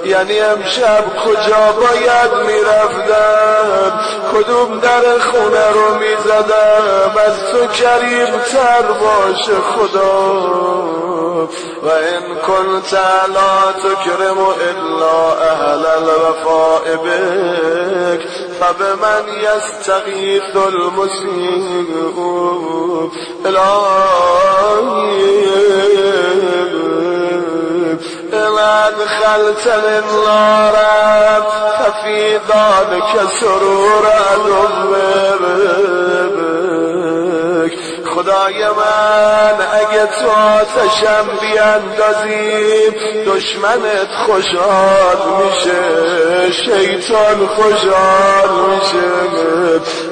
یعنی امشب کجا باید میرفتم؟ کدوم در خونه رو میزدم؟ از تو کریمتر باشه خدا. وَإِن كُنْتَ لَا تُكْرِمُ إِلَّا أَهْلَ الْوَفَاءِ بِكَ فَبِمَنْ يَسْتَغِيثُ الْمُسِيءُ. إِنْ أَدْخَلْتَ النَّارَ فَفِي ذَلِكَ سُرُورٌ عَظِيمٌ. خدای من اگه تو آتشم بیندازی دشمنت خوشحال میشه، شیطان خوشحال میشه،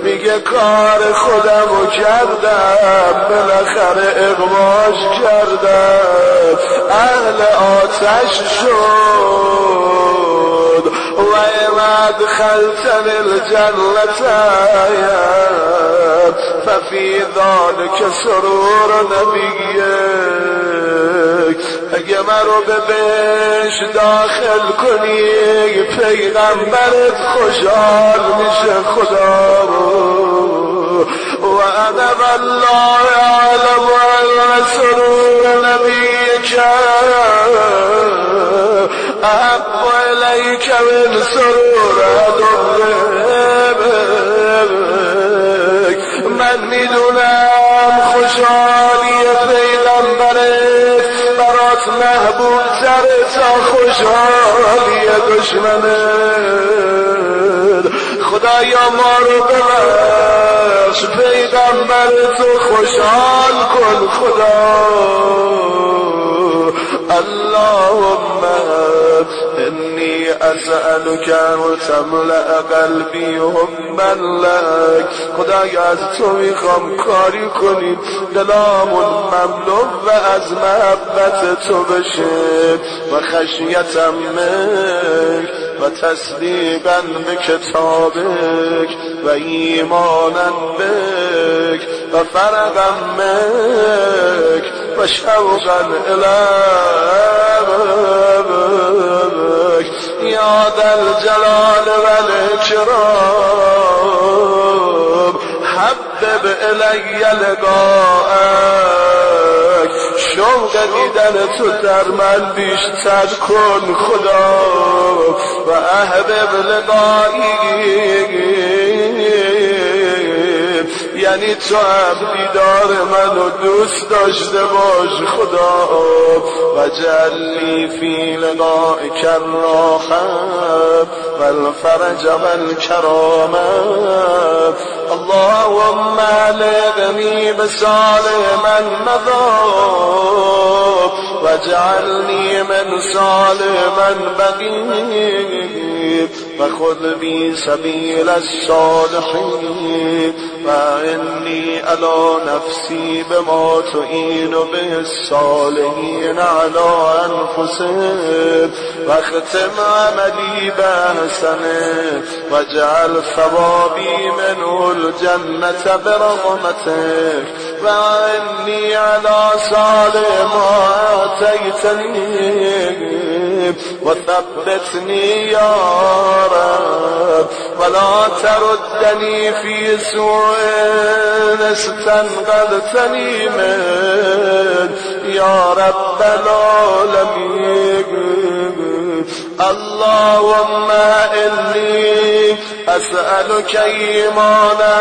میگه کار خودمو کردم، بالاخره اغواش کردم، اهل آتش شد. و امد خلطن الجنتایم ففی ذلک سرور نبیک. اگه من رو به بهشت داخل کنی پیغمبرت خوشحال میشه خدا. و انا والله اعلم ان سرور نبیک احب الیک من سرور عدوک. من میدونم خوشحالی پیغمبرت برات محبوب تره تا خوشحالی دشمنت. خدایا ما رو ببخش، پیغمبرت رو خوشحال کن خدا. اللهم إني أسألك أن تملأ قلبي حبا لك. خدایا از تو میخوام کاری کنی دلامون مملو و از محبت تو بشه، و خشیتم منک و تصدیقا به کتابک و ایمانا بک و فرقا منک و شوقا إليك يا ذا الجلال والإكرام. حبب إلي لقاءك، شوق دیدن تو در من بیشتر کن خدا. و احبب لقائك یعنی تو هم دیدار منو دوست داشته باش خدا. و جلی فی لقائک الراحة و الفرج و الکرامة. اللهم علقنی بصالح من مضى و اجعلنی من صالح من بقی و خذ بی سبیل الصالحین و انی علی نفسی بما تعین به الصالحین علی انفسهم و اختم عملی باحسنه و اجعل ثوابی منه الجنة برحمتك و انی علی صالح ما آتیتنی و ثبتنی یا رب و لا تردنی فی سوء استنقذتنی من یا رب العالمین. اللهم إني أسألك إيمانا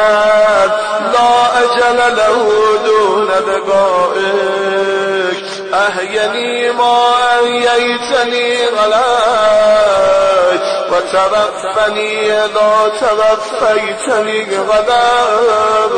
لا أجل له دون لقائك أحيني ما أحييتني عليك و وتوفني إذا توفيتني غلام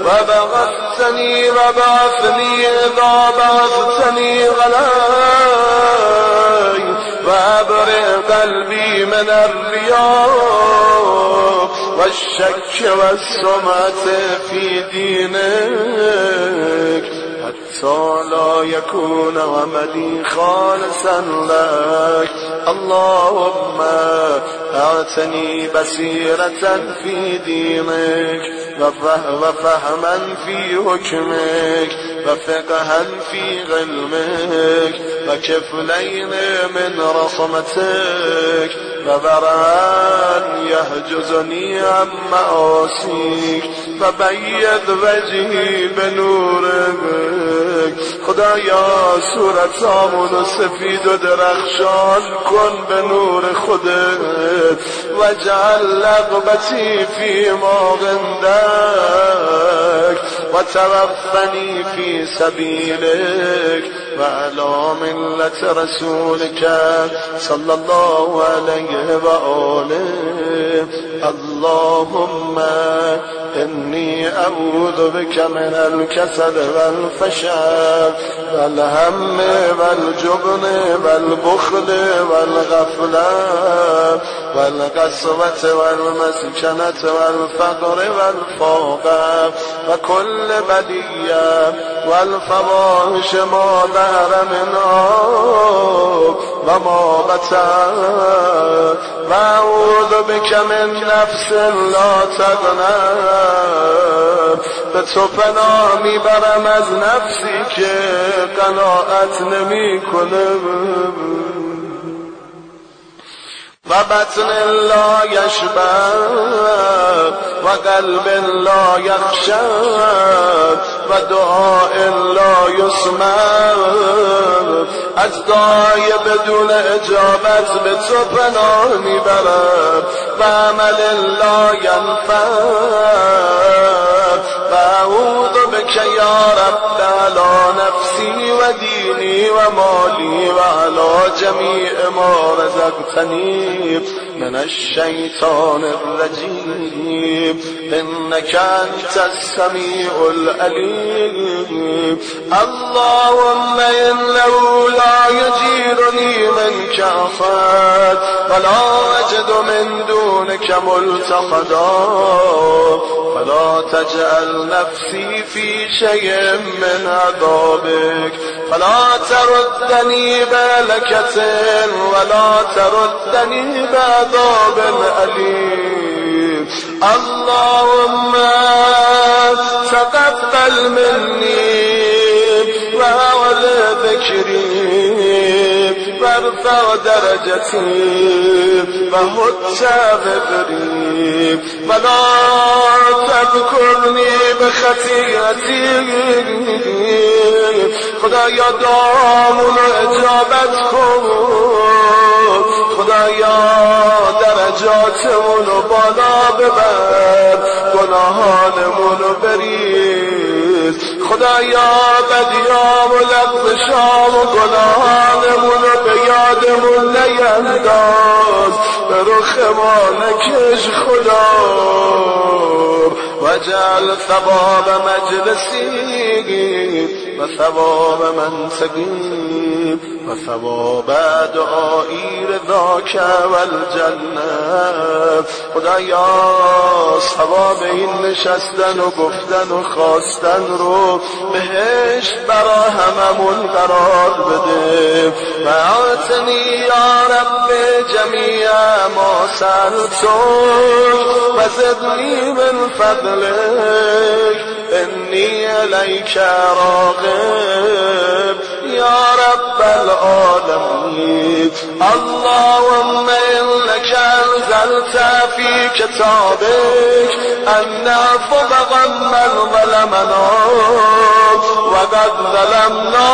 وبعثتني وبعثني إذا بعثتني غلام وأبرئ قلبي من الرياء والشك والسمعة في دينك حتى لا يكون عملي خالصا لك. اللهم أعطني بصيرة في دينك وفهما في حكمك وفقها في علمك وكفلين من رحمتك وبرعا يحجزني عن معاصيك وبيض وجهي بنورك. خدایا صورتامونو سفید و درخشان کن به نور خودت وجعل لغبتی فی ما غندک و توفنی فی سبیلک و علی ملت رسولک صلی الله علیه و آله. اللهم إني أعوذ بك من الكسل والفشل والهم والجبن والبخل والغفلة والقسوة والمسكنة والفقر والفقر وكل بدية والفواحش ما ظهر منها وما بطن. وأعوذ بك من نفس لا تغنى، به تو پناه میبرم از نفسی که قناعت نمیکنه و بطن لا یشبع و قلب لا یخشع و دعاء لا یسمع. از دعای بدون اجابت به تو پناه میبرم و عمل لا ینفع. فأعوذ بك يا رب على نفسي وديني ومالي وعلى جميع ما رزقتني من الشيطان الرجيم. إنك أنت السميع العليم. اللهم إنه لا يجيرني منك أحد ولا أجد من دونك ملتحدا فلا تجعل نفسي في شيء من عذابك فلا تردني بهلكة ولا تردني بعذاب أليم. اللهم تقبل مني وأعل ذكري وارفع درجتي وهد وبري ولا تذكرني بخطيئتي. خدایا دعامون اجابت کن، خدایا درجاتمون رو بالا ببر، گناهانمون رو بریز. خدایا بدیام و لغزشام و گناهانمون رو به یادمون نینداز، به رخ ما نکش خدا. وجعل ثواب مجلسي وثواب منسقي وثواب دعائي رضاك والجنة. خدایا ثواب این نشستن و گفتن و خواستن رو بهشت برا هممون قرار بده. و اعطنی یا رب جمیع ما سألتک و زدنی من فضلک إني إليك راغب يا رب العالمين. اللهم إنك أنزلت في كتابك أن فضل من ظلمنا وقد ظلمنا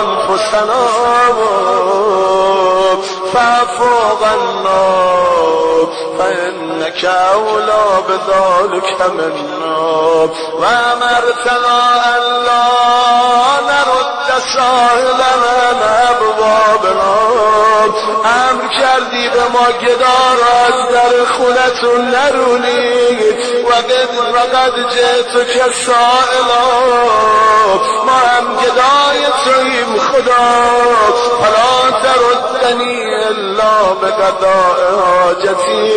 أنفسنا فاعف عنا فإنك أولى بذلك منا وأمرتنا أن لا نرد سائلا عن أبوابنا، امر کردی به ما گدا را از در خونتون نرونی و قد جهتو که سائلا، ما هم گدای تویم خدا، فلا تردنی الا به قضاء حاجتی،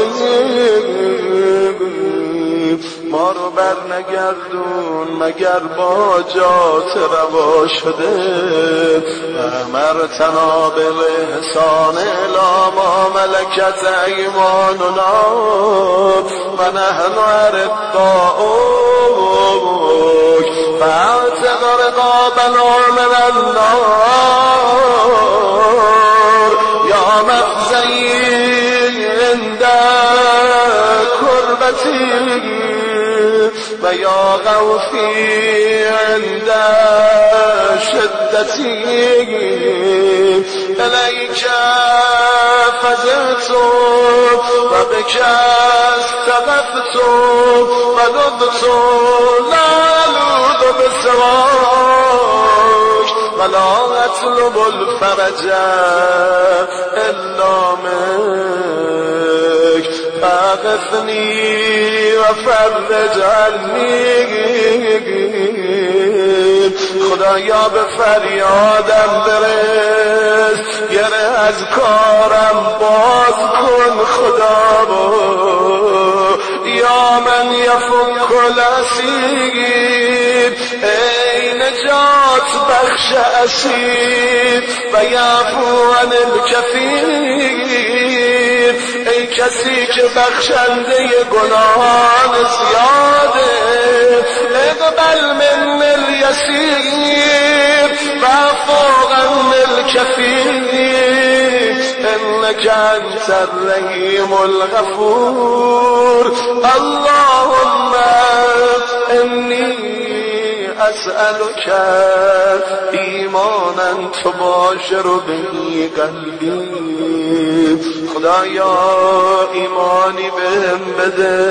ما رو برنگردون مگر با جات روا شده، امرتنا بالإحسان إلى ما ملكت أيماننا ونحن أرداؤك فأعتق رقابنا من النار يا مخزي عند كربتي ويا غوثي عند شدتي، إليك فزعت وبك استغفت ونبت لا ألوذ بسواك ولا أطلب الفرج إلا منك فاغثني وفرج عنی، خدایا به فریادم برس، گره از کارم باز کن خدا با، یا من یفک الاسیر ای نجات بخش اسیر و یعفو عن الکثیر، ای کسی که بخشنده گناهان زیاده، اقبل من الیسیر و فوقا الکفیر، انک انت الرحیم الغفور، اللهم انی أسألك إيمانا تباشر به قلبي، خدایا ایمانی بهم بده،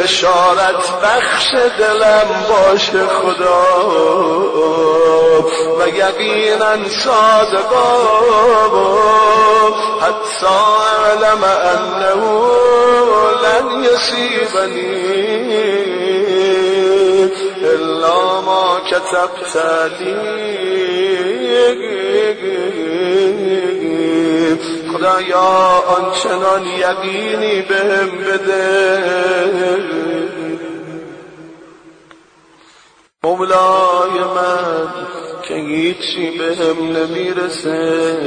بشارت بخش دلم باش خدا و یقینا صادقا حتی أعلم أنه لن يصيبني إلا ما كتبت لي، خدایا آنچنان یقینی بهم بده، مولای من که هیچی بهم نمیرسه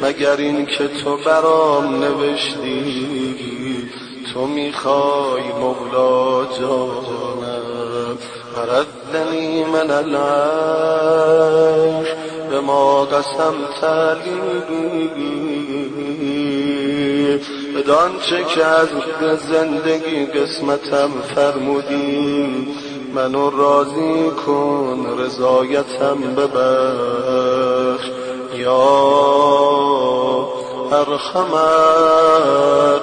مگر این که تو برام نوشتی، تو میخوای مولا جانم فردنی من العرش به ما قسمت علی، بدان چه که از زندگی قسمتم فرمودی منو راضی کن، رضایتم ببخش یا ارحم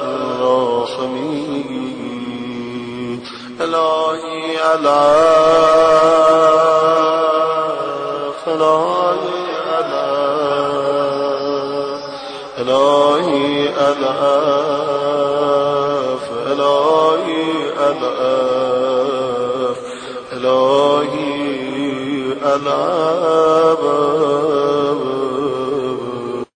الراحمین. الهی الاف، الهی الاف، الهی الاف، الهی الاف، الهی الاف.